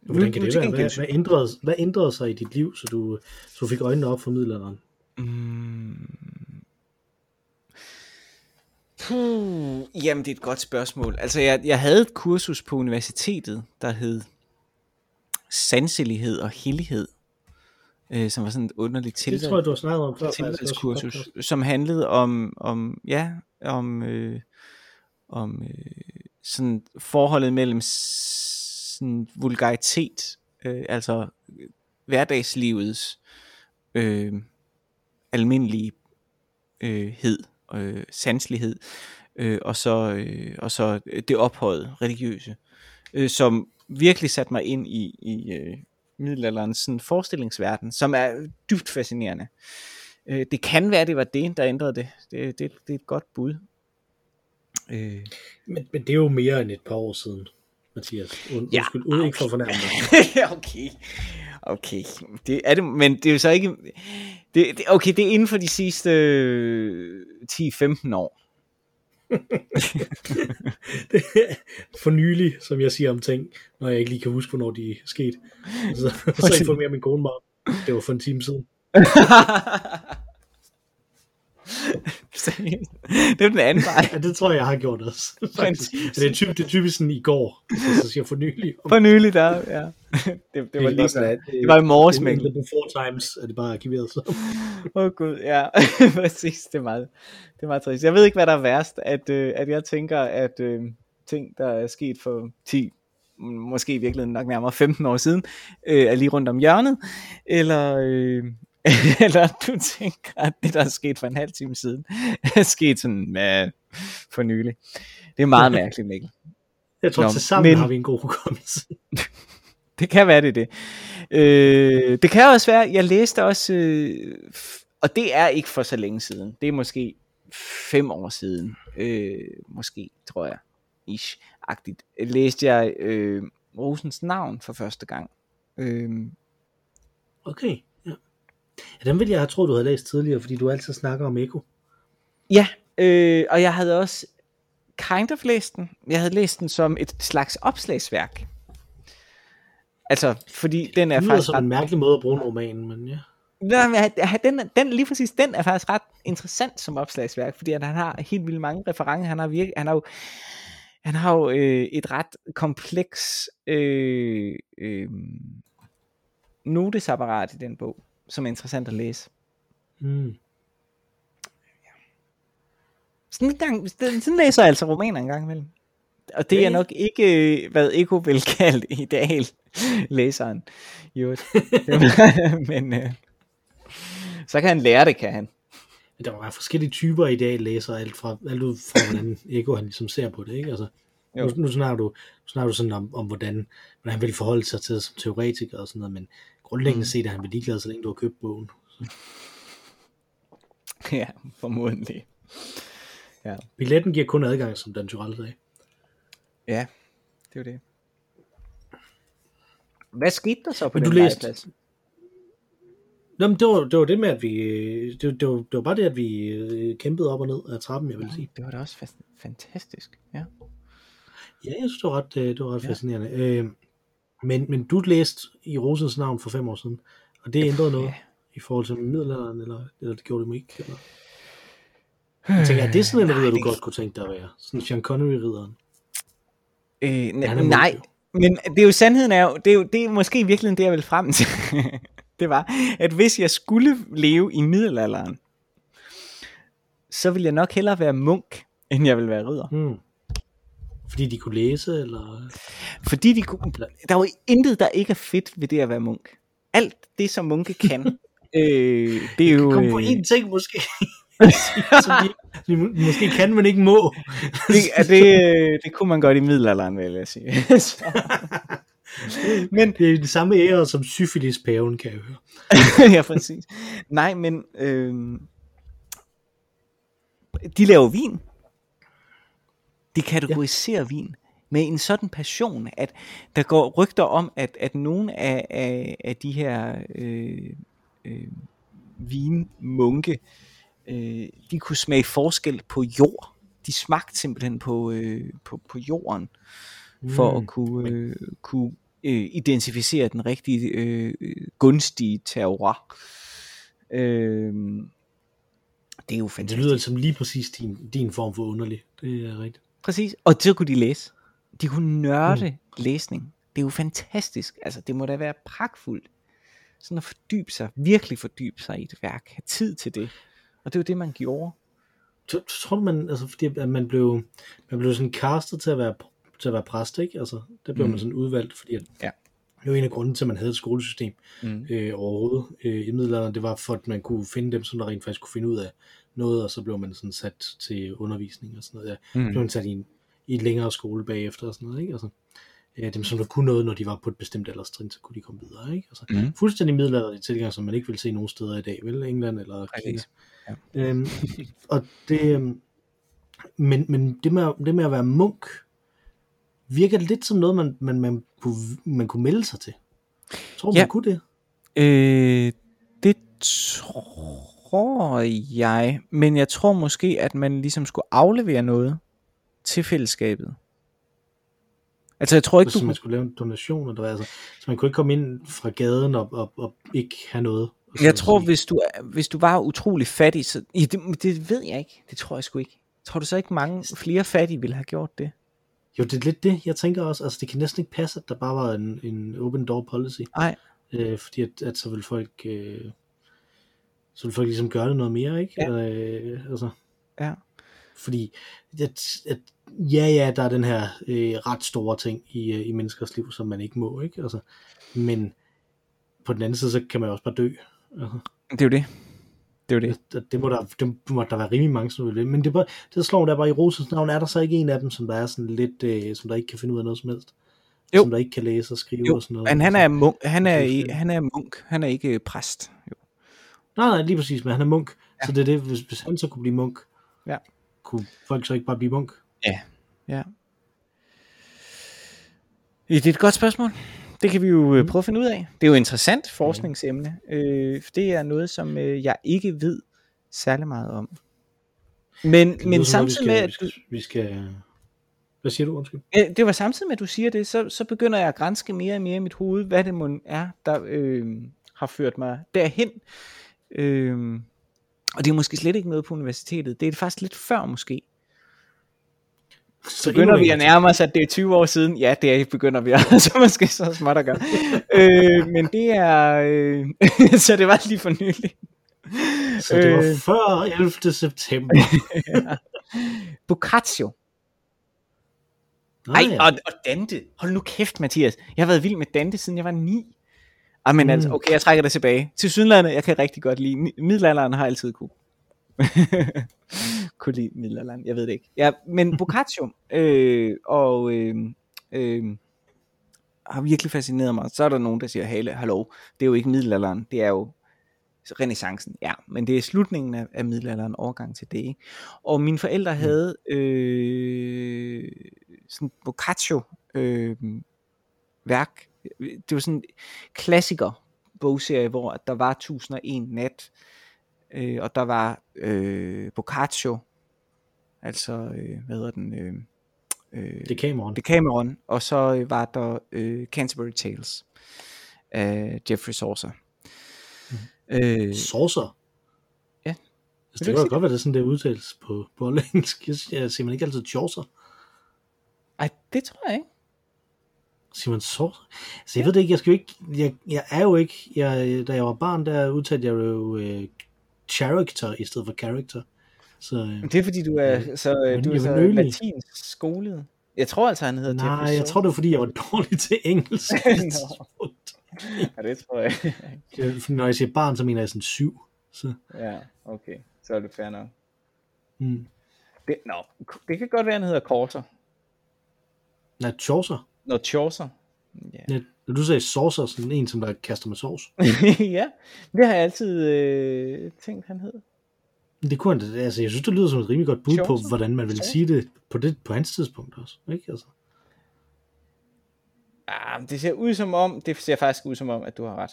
Hvordan kan det være? Hvad, hvad, ændrede, hvad ændrede sig i dit liv, så du, så du fik øjnene op for middelalderen? Mm. Puh, jamen det er et godt spørgsmål. Altså jeg, jeg havde et kursus på universitetet, der hed sanselighed og hellighed, øh, som var sådan et underligt tilvalgskursus, tilvæ- som handlede om om ja om øh, om øh, sådan forholdet mellem sådan vulgaritet, øh, altså hverdagslivets øh, almindelighed. Øh, Øh, sanselighed øh, og så øh, og så det ophøjede religiøse, øh, som virkelig satte mig ind i, i øh, middelalderens sådan forestillingsverden, som er dybt fascinerende. Øh, det kan være det var det der ændrede det. Det, det, det er et godt bud. Øh. Men, men det er jo mere end et par år siden, Mathias. Und, ja, undskyld, ud okay. Ikke for fornærmelse. okay. Okay, det er det, men det er jo så ikke... Det, det, okay, det er inden for de sidste ti til femten år. Det er for nylig, som jeg siger om ting, når jeg ikke lige kan huske, hvornår de skete. Så, så informerer min kone mig, det var for en time siden. Det er den anden vej. Ja, det tror jeg, jeg har gjort også. Det er, typ, det er typisk sådan i går, så siger jeg for nylig. For nylig, der, ja. Det, det, det var lige sådan, det var i morges, Mikkel. Det er four times, at det bare er arkiveret så. Åh oh, gud, ja. Præcis, det er meget, det er meget trist. Jeg ved ikke, hvad der er værst, at, øh, at jeg tænker, at øh, ting, der er sket for ti, måske i virkeligheden nok nærmere femten år siden, øh, er lige rundt om hjørnet, eller... Øh, Eller du tænker, at det, der er sket for en halv time siden, er sket sådan øh, for nylig. Det er meget mærkeligt, Mikkel. Jeg tror, Nå, til sammen men... har vi en god hukommelse. Det kan være, det det. Øh, det kan også være, jeg læste også, øh, og det er ikke for så længe siden. Det er måske fem år siden. Øh, måske, tror jeg. Ish-agtigt. Læste jeg øh, Rosens navn for første gang. Øh. Okay, ja. Ja, den ville jeg have troet, du havde læst tidligere, fordi du altid snakker om Eko. Ja, øh, og jeg havde også kind of læst den. Jeg havde læst den som et slags opslagsværk. Altså, fordi den er faktisk... Det lyder som ret... en mærkelig måde at bruge romanen, men ja. Nej, men den, den, lige præcis, den er faktisk ret interessant som opslagsværk, fordi han har helt vildt mange referencer. Han har, virke, han har jo, han har jo øh, et ret kompleks øh, øh, notesapparat i den bog, som er interessant at læse. Mm. Sådan, en gang, sådan læser jeg altså romaner en gang imellem. Og det er nok ikke, hvad Eko vil kalde ideal læseren. Jo. Men øh, så kan han lære det, kan han. Der var forskellige typer ideal læsere, alt fra alt ud fra hvordan Eko han ligesom ser på det, ikke? Altså jo. nu, nu snakker du nu snakker du sådan om, om hvordan, hvordan han vil forholde sig til det som teoretiker og sådan noget, men grundlæggende mm. set er han vel ligeglad, så længe du har købt bogen. Så. Ja, formodentlig. Ja. Billetten giver kun adgang, som Dan Tyrell sagde. Ja, det var det. Hvad skete der så på men den legeplads? Nå, men det var, det var det med, at vi... Det, det, var, det var bare det, at vi kæmpede op og ned af trappen, jeg vil sige. Det var da også fa- fantastisk, ja. Ja, jeg synes, det var ret, det var ret ja. fascinerende. Øh, men, men du læste i Rosens navn for fem år siden, og det ændrede noget ja. i forhold til middelalderen, eller, eller det gjorde det mig ikke? Eller? Jeg tænker, er det sådan en ridder, du godt kunne tænke dig at være? Sådan Sean Connery-ridderen? Øh, n- nej, men det er jo sandheden er jo, det er jo, det er måske virkelig det, jeg vil frem til. Det var, at hvis jeg skulle leve i middelalderen, så ville jeg nok hellere være munk, end jeg ville være ridder. Hmm. Fordi de kunne læse, eller? Fordi de kunne, der er jo intet, der ikke er fedt ved det at være munk. Alt det, som munke kan. øh, det er jo... Kom på én ting, måske. Som de, de måske kan, men ikke må. det, det, det kunne man godt i middelalderen, vil jeg sige. Men, det er det samme ære som syfilis-paven, kan jeg høre. Ja, præcis. Nej, men øh, de laver vin. De kategoriserer ja. vin med en sådan passion, at der går rygter om, at, at nogle af, af, af de her øh, øh, vinmunke, Øh, de kunne smage forskel på jord. De smagte simpelthen på, øh, på, på jorden, for mm. at kunne, øh, kunne øh, identificere den rigtige øh, gunstige terroir. Øh, det er jo fantastisk. Det lyder som lige præcis din, din form for underlig. Det er rigtigt. Præcis, og så kunne de læse. De kunne nørde mm. læsning. Det er jo fantastisk. Altså, det må da være pragtfuldt. Sådan at fordybe sig, virkelig fordybe sig i et værk. Have tid til det. Og det er jo det, man gjorde. Så tror man, altså, fordi at man blev, man blev sådan castet til at være, til at være præst, ikke? Altså, der blev mm. man sådan udvalgt, fordi at, ja. det var en af grunden til, at man havde et skolesystem mm. øh, overhovedet øh, i middelalderen. Det var for, at man kunne finde dem, som der rent faktisk kunne finde ud af noget, og så blev man sådan sat til undervisning og sådan noget. Ja. Mm. Blev man sat i en i et længere skole bagefter og sådan noget, ikke? Altså, øh, dem, som der kunne noget, når de var på et bestemt alderstrin, så kunne de komme videre, ikke? Altså, mm. fuldstændig middelalderlig tilgang, som man ikke vil se nogen steder i dag, vel? England eller Kina. Ja. Øhm, og det, men, men det, med, det med at være munk virker lidt som noget man, man, man, kunne, man kunne melde sig til. Tror du ja. man kunne det? Øh, det tror jeg, men jeg tror måske at man ligesom skulle aflevere noget til fællesskabet. Altså jeg tror ikke så, du man skulle lave en donation eller hvad, altså, så man kunne ikke komme ind fra gaden og, og, og ikke have noget. Jeg tror, hvis du, hvis du var utrolig fattig, så... Ja, det, det ved jeg ikke. Det tror jeg sgu ikke. Tror du så ikke, mange flere fattige ville have gjort det? Jo, det er lidt det. Jeg tænker også, altså det kan næsten ikke passe, at der bare var en, en open door policy. Nej. Øh, fordi at, at så vil folk... Øh, så vil folk ligesom gøre det noget mere, ikke? Ja. Øh, altså. Ja. Fordi... At, at, ja, ja, der er den her øh, ret store ting i, øh, i menneskers liv, som man ikke må, ikke? Altså, men på den anden side, så kan man også bare dø. Uh-huh. Det er jo det. Det, det. Det, det, må der, det må der være rimelig mange, som vil det. Men det, bare, det slår der bare i Rosens navn. Er der så ikke en af dem, som der er sådan lidt, øh, som der ikke kan finde ud af noget som helst? Jo. Som der ikke kan læse og skrive jo. Og sådan noget? Men han er munk. Han er, han er munk. Han er ikke præst. Jo. Nej, nej, lige præcis, men han er munk. Ja. Så det er det, hvis, hvis han så kunne blive munk, ja. Kunne folk så ikke bare blive munk? Ja. Ja. Det er et godt spørgsmål. Det kan vi jo prøve at finde ud af. Det er jo et interessant forskningsemne. Øh, det er noget, som øh, jeg ikke ved særlig meget om. Men, men noget, samtidig med... Vi skal, at du... vi skal... Hvad siger du? Undskyld. Det var samtidig med, at du siger det, så, så begynder jeg at granske mere og mere i mit hoved, hvad det mon er, der øh, har ført mig derhen. Øh, og det er måske slet ikke noget på universitetet. Det er det faktisk lidt før måske. Så begynder vi at nærme os, at det er tyve år siden. Ja, det er, begynder vi at, så måske så småt at gøre. øh, men det er, øh, så det var lige for nylig. Så det var øh, før ellevte september. Ja. Boccaccio. Nej, Ej, og, og Dante. Hold nu kæft, Mathias. Jeg har været vild med Dante, siden jeg var ni. Ah, men mm. altså, okay, jeg trækker det tilbage. Til Sydlandet, jeg kan rigtig godt lide. Middelalderen har altid kunne. Kunne lide middelalderen, jeg ved det ikke. Ja, men Boccaccio øh, og øh, øh, har virkelig fascineret mig. Så er der nogen, der siger, hey, hallo, det er jo ikke middelalderen, det er jo renæssancen. Ja, men det er slutningen af, af middelalderen, overgang til det, ikke? Og mine forældre havde øh, sådan Boccaccio øh, værk. Det var sådan en klassiker bogserie, hvor der var tusind og en nat. Øh, og der var øh, Boccaccio, altså øh, hvad hedder den? Øh, øh, Decameron. Decameron, og så var der øh, Canterbury Tales af Geoffrey Chaucer. Mm. Øh, Chaucer? Ja. Altså, det kan godt det? Være, det er sådan, det udtales på, på engelsk. Jeg siger man ikke altid Chaucer? Ej, det tror jeg ikke. Siger man Chaucer? Altså, jeg ja. ved det ikke, jeg skal jo ikke, jeg, jeg er jo ikke, jeg, da jeg var barn, der udtalte jeg jo... Øh, character i stedet for character. Så, det er fordi du er så, øh, du er så latinsk skolet. Jeg tror altså han hedder det. Nej, jeg tror det var fordi jeg var dårlig til engelsk. Ja, det tror jeg. Når jeg siger barn, så mener jeg sådan syv. Så. Ja, okay. Så er det fair nok. Mm. Det, no, det kan godt være han hedder Corser. Nej, Chaucer. Nå, Chaucer. Yeah. Ja. Når du sagde saucer, sådan en, som der kaster med sovs. Ja, det har jeg altid øh, tænkt, han hed. Det kunne han, altså jeg synes, det lyder som et rimelig godt bud Chaucer? På, hvordan man vil sige det på, det på hans tidspunkt også, ikke altså? Ah, det ser ud som om, det ser faktisk ud som om, at du har ret.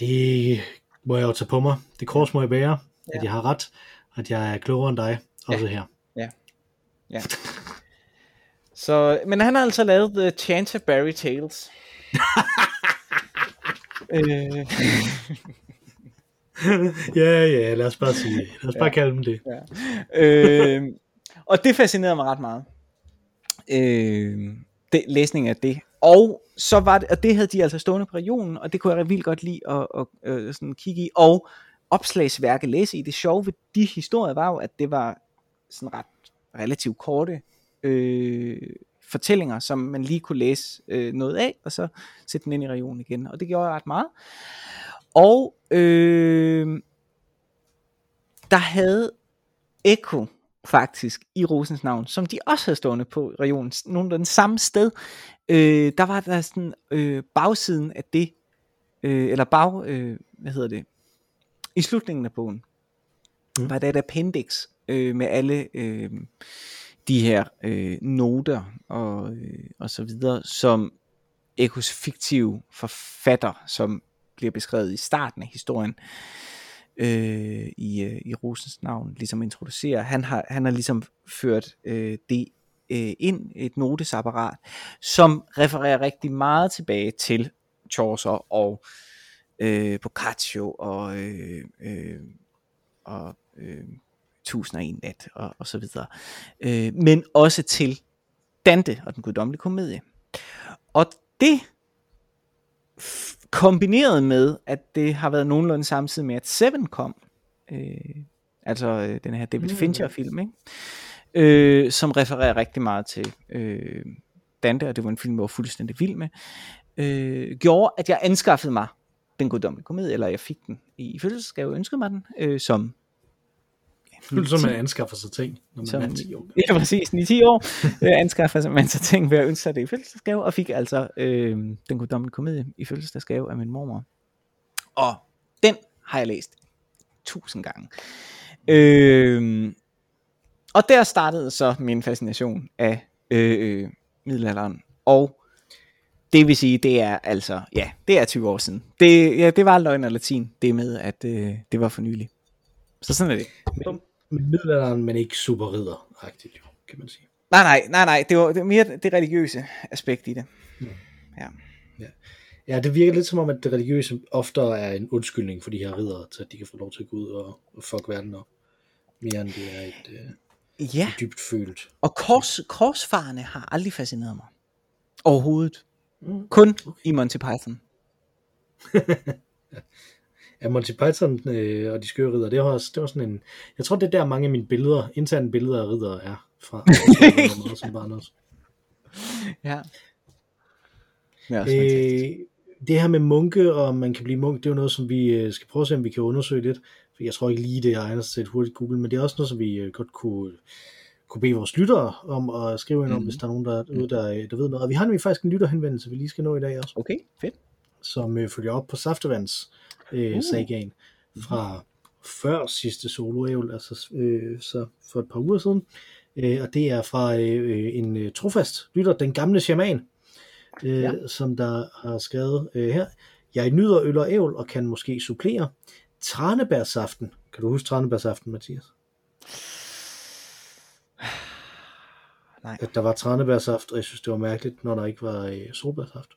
Det må jeg jo tage på mig. Det kors må jeg bære, ja. At jeg har ret, at jeg er klogere end dig, også ja. Her. Ja, ja. Så, men han har altså lavet The Canterbury Tales. øh. Ja, ja, lad os bare sige det. Lad os bare ja. Kalde dem det. Ja. Øh, og det fascinerede mig ret meget. Øh, det, læsningen af det. Og så var det, og det havde de altså stående på regionen, og det kunne jeg vildt godt lide at, at, at, at sådan kigge i. Og opslagsværke læse i. Det sjove ved de historier var jo, at det var sådan ret relativt korte Øh, fortællinger, som man lige kunne læse øh, noget af, og så sætte den ind i regionen igen, og det gjorde jeg ret meget. Og øh, der havde Eko faktisk i Rosens navn, som de også havde stående på regionen, nogle af den samme sted. Øh, der var der sådan øh, bagsiden af det, øh, eller bag, øh, hvad hedder det, i slutningen af bogen, mm. var der et appendix øh, med alle øh, de her øh, noter og, øh, og så videre, som Ekos fiktive forfatter, som bliver beskrevet i starten af historien øh, i, øh, i Rosens navn, ligesom introducerer. Han har, han har ligesom ført øh, det øh, ind, et notesapparat, som refererer rigtig meget tilbage til Chaucer og øh, Boccaccio og øh, øh, og øh, tusind og en nat, og, og så videre. Øh, men også til Dante og den guddommelige komedie. Og det f- kombineret med, at det har været nogenlunde samtidig med, at Seven kom, øh, altså øh, den her David Fincher-film, ikke? Øh, som refererer rigtig meget til øh, Dante, og det var en film, jeg var fuldstændig vild med, øh, gjorde, at jeg anskaffede mig den guddomme komedie, eller jeg fik den i fødselsgave, ønskede mig den, øh, som... Ja, som man anskaffer sig ting, når man som, er ti år. Ja, præcis, i ti år øh, anskaffer man sig ting ved at ønske sig det i fødselsgave, og fik altså øh, den guddomme komedie i fødselsgave af min mormor. Og den har jeg læst tusind gange. Øh, og der startede så min fascination af øh, øh, middelalderen, og det vil sige, det er altså, ja, det er tyve år siden. Det, ja, det var løgn og latin, det med, at øh, det var for nylig. Så sådan er det. Men, middelalderen, men ikke super ridder-agtigt, kan man sige. Nej, nej, nej, nej, det var det mere det religiøse aspekt i det. Mm. Ja. Ja. Ja, det virker lidt som om, at det religiøse oftere er en undskyldning for de her riddere, så de kan få lov til at gå ud og, og fuck verden op, mere end det er et, øh, ja. et dybt følt. Og kors, korsfarerne har aldrig fascineret mig. Overhovedet. Mm. Kun okay. i Monty Python. Ja, Monty Python øh, og de skøre ridder, det var også, det var sådan en... Jeg tror, det er der mange af mine billeder, interne billeder af riddere er fra. ja. Som barn også. Ja. Ja, også øh, det her med munke, og man kan blive munk, det er jo noget, som vi skal prøve at se, om vi kan undersøge lidt. For jeg tror ikke lige, det egner sig til et hurtigt Google, men det er også noget, som vi godt kunne... kunne bede vores lyttere om at skrive ind om, mm. hvis der er nogen, der, mm. der, der ved noget. Og vi har nemlig faktisk en lytterhenvendelse, vi lige skal nå i dag også. Okay, fedt. Som øh, følger op på Saftevands øh, uh. sagaen fra før sidste soloævel, altså øh, så for et par uger siden. Øh, og det er fra øh, en øh, trofast lytter, den gamle shaman, øh, ja. som der har skrevet øh, her. Jeg nyder øl og ævl og kan måske supplere tranebærsaften. Kan du huske tranebærsaften, Mathias? Nej. At der var tranebærsaft, og jeg synes, det var mærkeligt, når der ikke var øh, solbærsaft.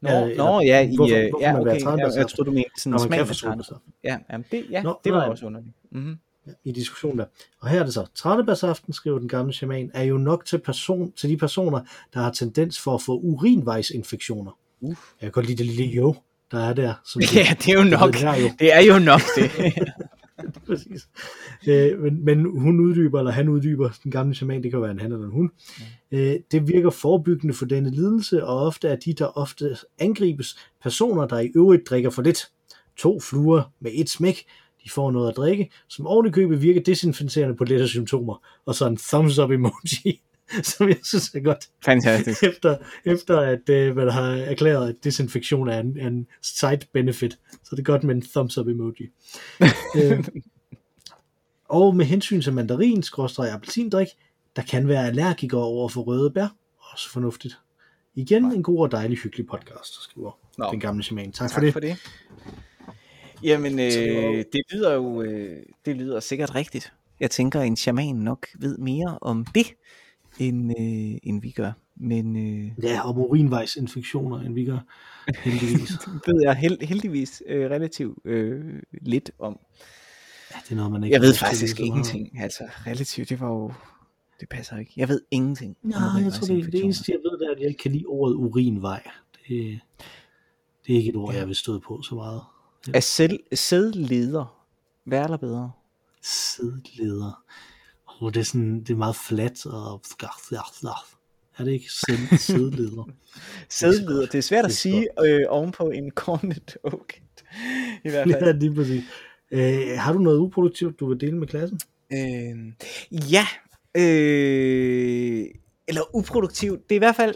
Nå, ja, eller, nå ja, i, hvorfor, hvorfor ja, okay, ja, jeg tror du mente sådan en smag af tranebærsaft. Ja, det, ja, nå, det var nej, også underligt. Mm-hmm. Ja, i diskussionen der. Og her er det så, tranebærsaften, skriver den gamle shaman, er jo nok til, person, til de personer, der har tendens for at få urinvejsinfektioner. Uh. Jeg kan godt lide det lille jo, der er der. Som ja, det er jo nok. Det er jo, det er jo nok det. Præcis. Øh, men, men hun uddyber, eller han uddyber, den gamle shaman, det kan være en han eller en hun. Ja. Øh, det virker forebyggende for denne lidelse, og ofte er de, der ofte angribes, personer, der i øvrigt drikker for lidt. To fluer med et smæk, de får noget at drikke, som ordentligt købet virker desinficerende på lette symptomer. Og så en thumbs up emoji, som jeg synes er godt. Fantastisk. Efter, efter at øh, man har erklæret, at desinfektion er en, en side benefit, så det er godt med en thumbs up emoji. øh, og med hensyn til mandarin, skråstreg og appelsindrik, der kan være allergikere over for røde bær. Også fornuftigt. Igen en god og dejlig hyggelig podcast, skriver Nå. den gamle shaman. Tak, tak for det. For det. Jamen, øh, det lyder jo øh, det lyder sikkert rigtigt. Jeg tænker, en shaman nok ved mere om det, end, øh, end vi gør. Men, øh... ja, og urinvejsinfektioner, end vi gør. Heldigvis. Det ved jeg held, heldigvis øh, relativt øh, lidt om. Ja, det er noget, man ikke... Jeg ved faktisk ingenting. Altså, relativt, det var jo... Det passer ikke. Jeg ved ingenting. Nej, jeg tror, det, det eneste, jeg ved, det er, at jeg ikke kan lide ordet urinvej. Det, det er ikke et ord, ja. jeg vil støde på så meget. Ja. Er selv, sædleder værre bedre? Sædleder. Åh, oh, det er sådan, det er meget fladt og... Er det ikke sædleder? Sædleder, det er svært at sige øh, ovenpå en Cornet Oaked. I hvert fald. Ja, lige præcis. Øh, har du noget uproduktivt, du vil dele med klassen? Øh, ja. Øh, eller uproduktivt. Det er i hvert fald,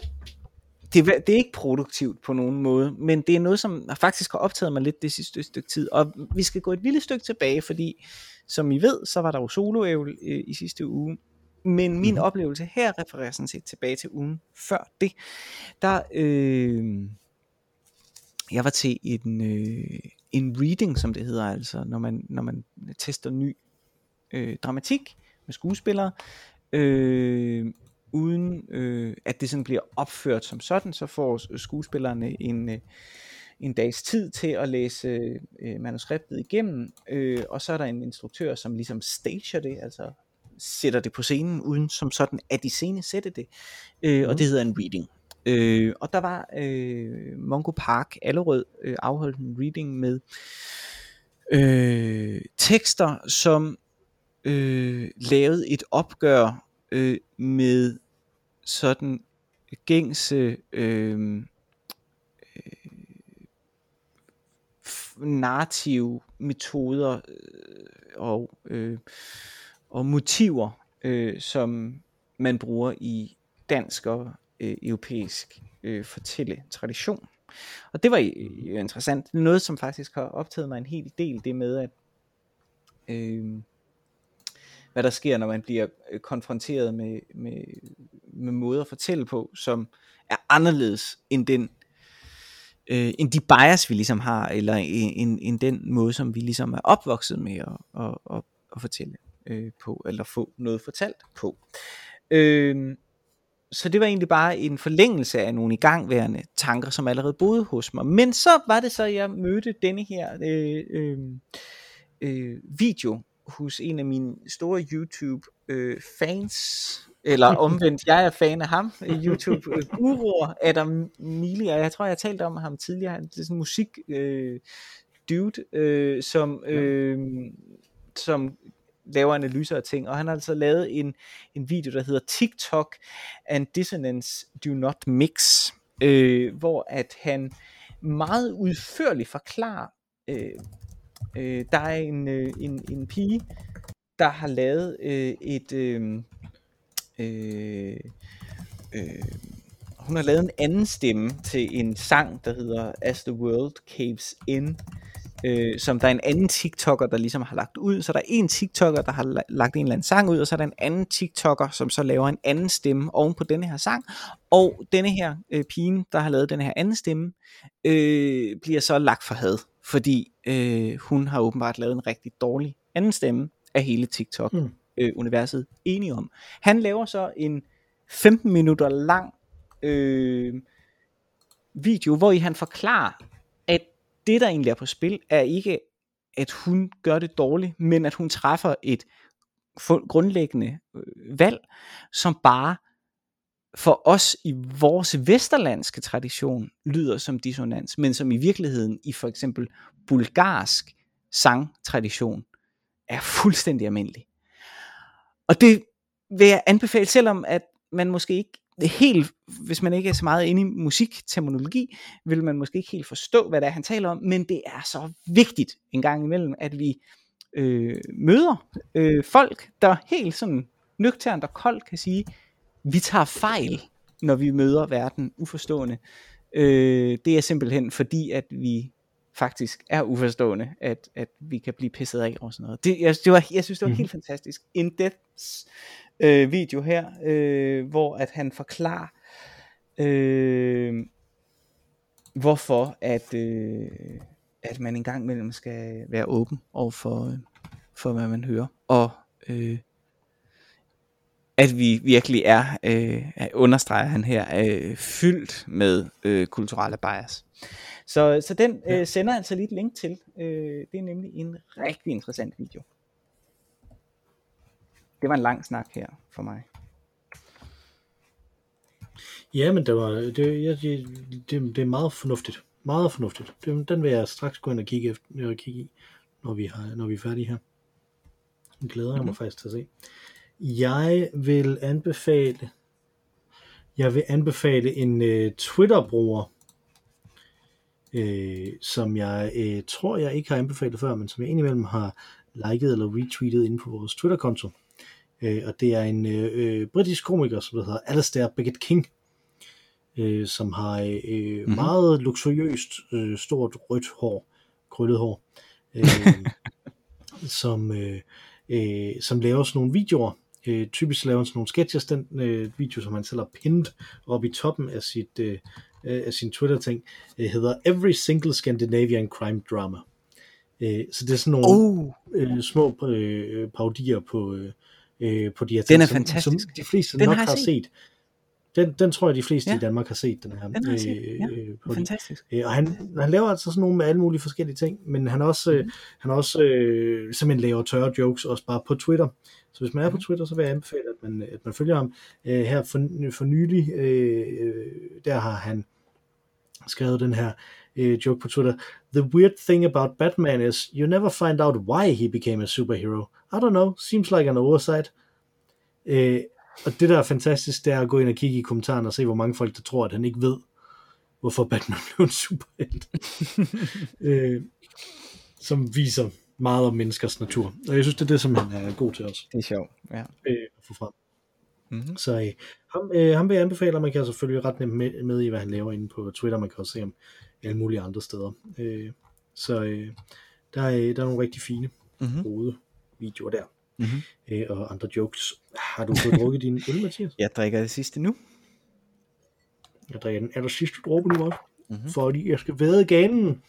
det er, det er ikke produktivt på nogen måde, men det er noget, som faktisk har optaget mig lidt det sidste stykke tid. Og vi skal gå et lille stykke tilbage, fordi som I ved, så var der jo soloævel øh, i sidste uge. Men min mm. oplevelse her refererer sådan set tilbage til ugen før det. Der, øh, jeg var til en... Øh, en reading, som det hedder, altså når man, når man tester ny øh, dramatik med skuespillere, øh, uden øh, at det sådan bliver opført som sådan, så får skuespillerne en, øh, en dags tid til at læse øh, manuskriptet igennem, øh, og så er der en instruktør, som ligesom stager det, altså sætter det på scenen, uden som sådan at de scene sætter det, øh, mm. og det hedder en reading. Øh, og der var øh, Mongo Park, Allerød, øh, afholdt en reading med øh, tekster, som øh, lavede et opgør øh, med sådan gængse øh, øh, narrative metoder og, øh, og motiver, øh, som man bruger i dansk og øh, europæisk øh, fortælletradition. Og det var jo interessant. Noget, som faktisk har optaget mig en hel del, det med, at øh, hvad der sker, når man bliver konfronteret med, med, med måder at fortælle på, som er anderledes end den øh, end de bias, vi ligesom har, eller end, end den måde, som vi ligesom er opvokset med at, at, at, at fortælle øh, på, eller få noget fortalt på. Øh, Så det var egentlig bare en forlængelse af nogle igangværende tanker, som allerede boede hos mig. Men så var det så, at jeg mødte denne her øh, øh, øh, video hos en af mine store YouTube-fans. Øh, eller omvendt, jeg er fan af ham, YouTube-guruer, Adam Mili. Og jeg tror, jeg har talt om ham tidligere. Han er sådan en musik-dude, øh, øh, som... Øh, som laver analyser af ting, og han har altså lavet en, en video, der hedder Tik Tok and Dissonance Do Not Mix, øh, hvor at han meget udførligt forklarer, øh, øh, der er en, øh, en, en pige, der har lavet øh, et, øh, øh, øh, hun har lavet en anden stemme til en sang, der hedder As the World Caves In, Øh, som der er en anden tiktoker, der ligesom har lagt ud. Så der er en tiktoker, der har lagt en eller anden sang ud, og så er der en anden tiktoker, som så laver en anden stemme oven på denne her sang, og denne her øh, pige, der har lavet denne her anden stemme, øh, bliver så lagt for had, fordi øh, hun har åbenbart lavet en rigtig dårlig anden stemme af hele TikTok mm. øh, universet enige om. Han laver så en femten minutter lang øh, video, hvor i han forklarer, at det, der egentlig er på spil, er ikke, at hun gør det dårligt, men at hun træffer et grundlæggende valg, som bare for os i vores vesterlandske tradition lyder som dissonans, men som i virkeligheden i for eksempel bulgarsk sangtradition er fuldstændig almindelig. Og det vil jeg anbefale, selvom at man måske ikke helt, hvis man ikke er så meget inde i musikterminologi, vil man måske ikke helt forstå, hvad det er, han taler om, men det er så vigtigt en gang imellem, at vi øh, møder øh, folk, der helt sådan nøgternt og koldt kan sige, vi tager fejl, når vi møder verden uforstående. Øh, det er simpelthen fordi, at vi faktisk er uforstående, at, at vi kan blive pisset af og sådan noget. Det, jeg, det var, jeg synes, det var mm-hmm. helt fantastisk. In Depths øh, video her, øh, hvor at han forklarer, øh, hvorfor at, øh, at man engang mellem skal være åben over for, øh, for hvad man hører, og øh, at vi virkelig er, øh, understreger han her, øh, fyldt med øh, kulturelle bias. Så, så den øh, sender altså lige et link til. Øh, det er nemlig en rigtig interessant video. Det var en lang snak her for mig. Ja, men det var det, ja, det, det, det er meget fornuftigt, meget fornuftigt. Det, den vil jeg straks gå ind og kigge efter, og kigge i, når vi har, når vi er færdige her. Jeg glæder mm-hmm. mig faktisk til at se. Jeg vil anbefale, jeg vil anbefale en øh, Twitter-bruger. Øh, som jeg øh, tror, jeg ikke har anbefalet før, men som jeg indimellem har liket eller retweetet inde på vores Twitter-konto. Øh, og det er en øh, britisk komiker, som hedder Alasdair Beckett-King, øh, som har øh, mm-hmm. meget luksuriøst, øh, stort rødt hår, krøllet hår, øh, som, øh, øh, som laver sådan nogle videoer. Øh, typisk laver han sådan nogle sketches, den øh, video, som han selv har pinnet op i toppen af sit... Øh, af sin Twitter-ting, hedder Every Single Scandinavian Crime Drama. Så det er sådan nogle oh. små parodier på, på de her ting. Den er som, fantastisk. Som de fleste den nok har, har set. set. Den, den tror jeg, de fleste ja. i Danmark har set, den her. Den har jeg set, ja. Øh, fantastisk. Og han, han laver altså sådan nogle med alle mulige forskellige ting, men han også, mm. han også øh, simpelthen laver tørre jokes, også bare på Twitter. Så hvis man er på Twitter, så vil jeg anbefale, at man, at man følger ham. Øh, her for, for nylig, øh, der har han skrevet den her øh, joke på Twitter. The weird thing about Batman is, you never find out why he became a superhero. I don't know, seems like an oversight. Øh, og det der er fantastisk, det er at gå ind og kigge i kommentarerne og se, hvor mange folk, der tror, at han ikke ved, hvorfor Batman blev en superhelt, øh, som viser meget om menneskers natur. Og jeg synes, det er det, som han er god til også. Det er sjovt, ja. Øh, at få frem. Mm-hmm. Så øh, ham, øh, ham vil jeg anbefale, og man kan selvfølgelig ret nemt med, med i, hvad han laver inde på Twitter. Man kan også se ham alle mulige andre steder. Øh, så øh, der, er, der er nogle rigtig fine, mm-hmm. gode videoer der. Mm-hmm. Øh, og andre jokes. Har du fået drukket din øl, Mathias? Jeg drikker det sidste nu. Jeg drikker den aller sidste dråbe nu også, mm-hmm. fordi jeg skal væde ganen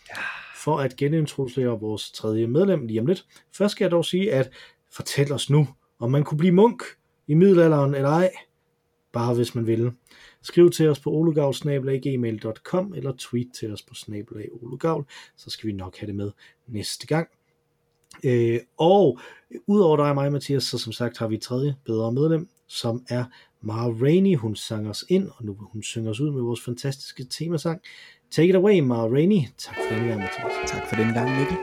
for at genintroducere vores tredje medlem lige om lidt. Først skal jeg dog sige, at fortæl os nu, om man kunne blive munk i middelalderen eller ej, bare hvis man ville. Skriv til os på ologavl at gmail punktum com eller tweet til os på snabel-ologavl, så skal vi nok have det med næste gang. Øh, og udover dig og mig, Mathias, så som sagt har vi tredje bedre medlem, som er Mara Rainey. Hun sang os ind, og nu vil hun synge os ud med vores fantastiske temasang. Take it away, Mara Rainey. Tak for denne gang, Mathias. Tak for denne gang, Mikkel.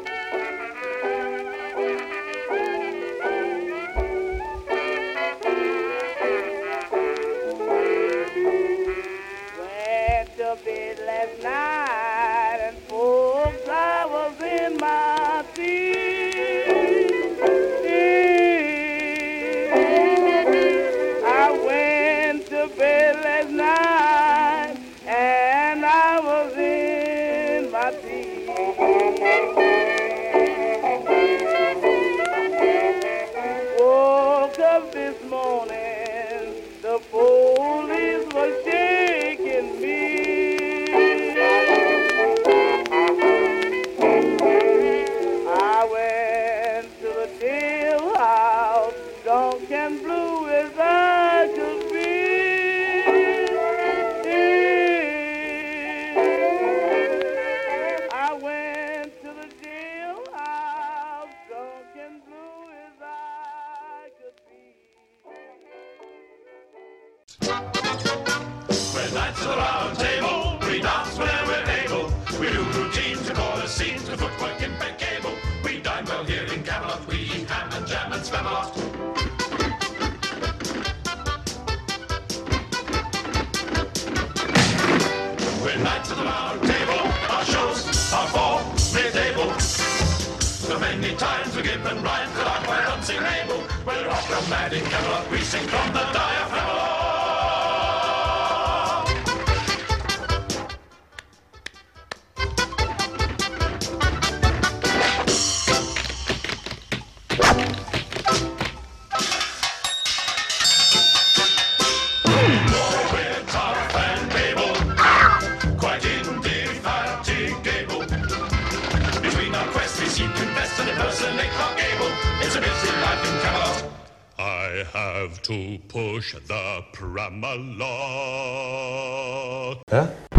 To push the pram along. Huh?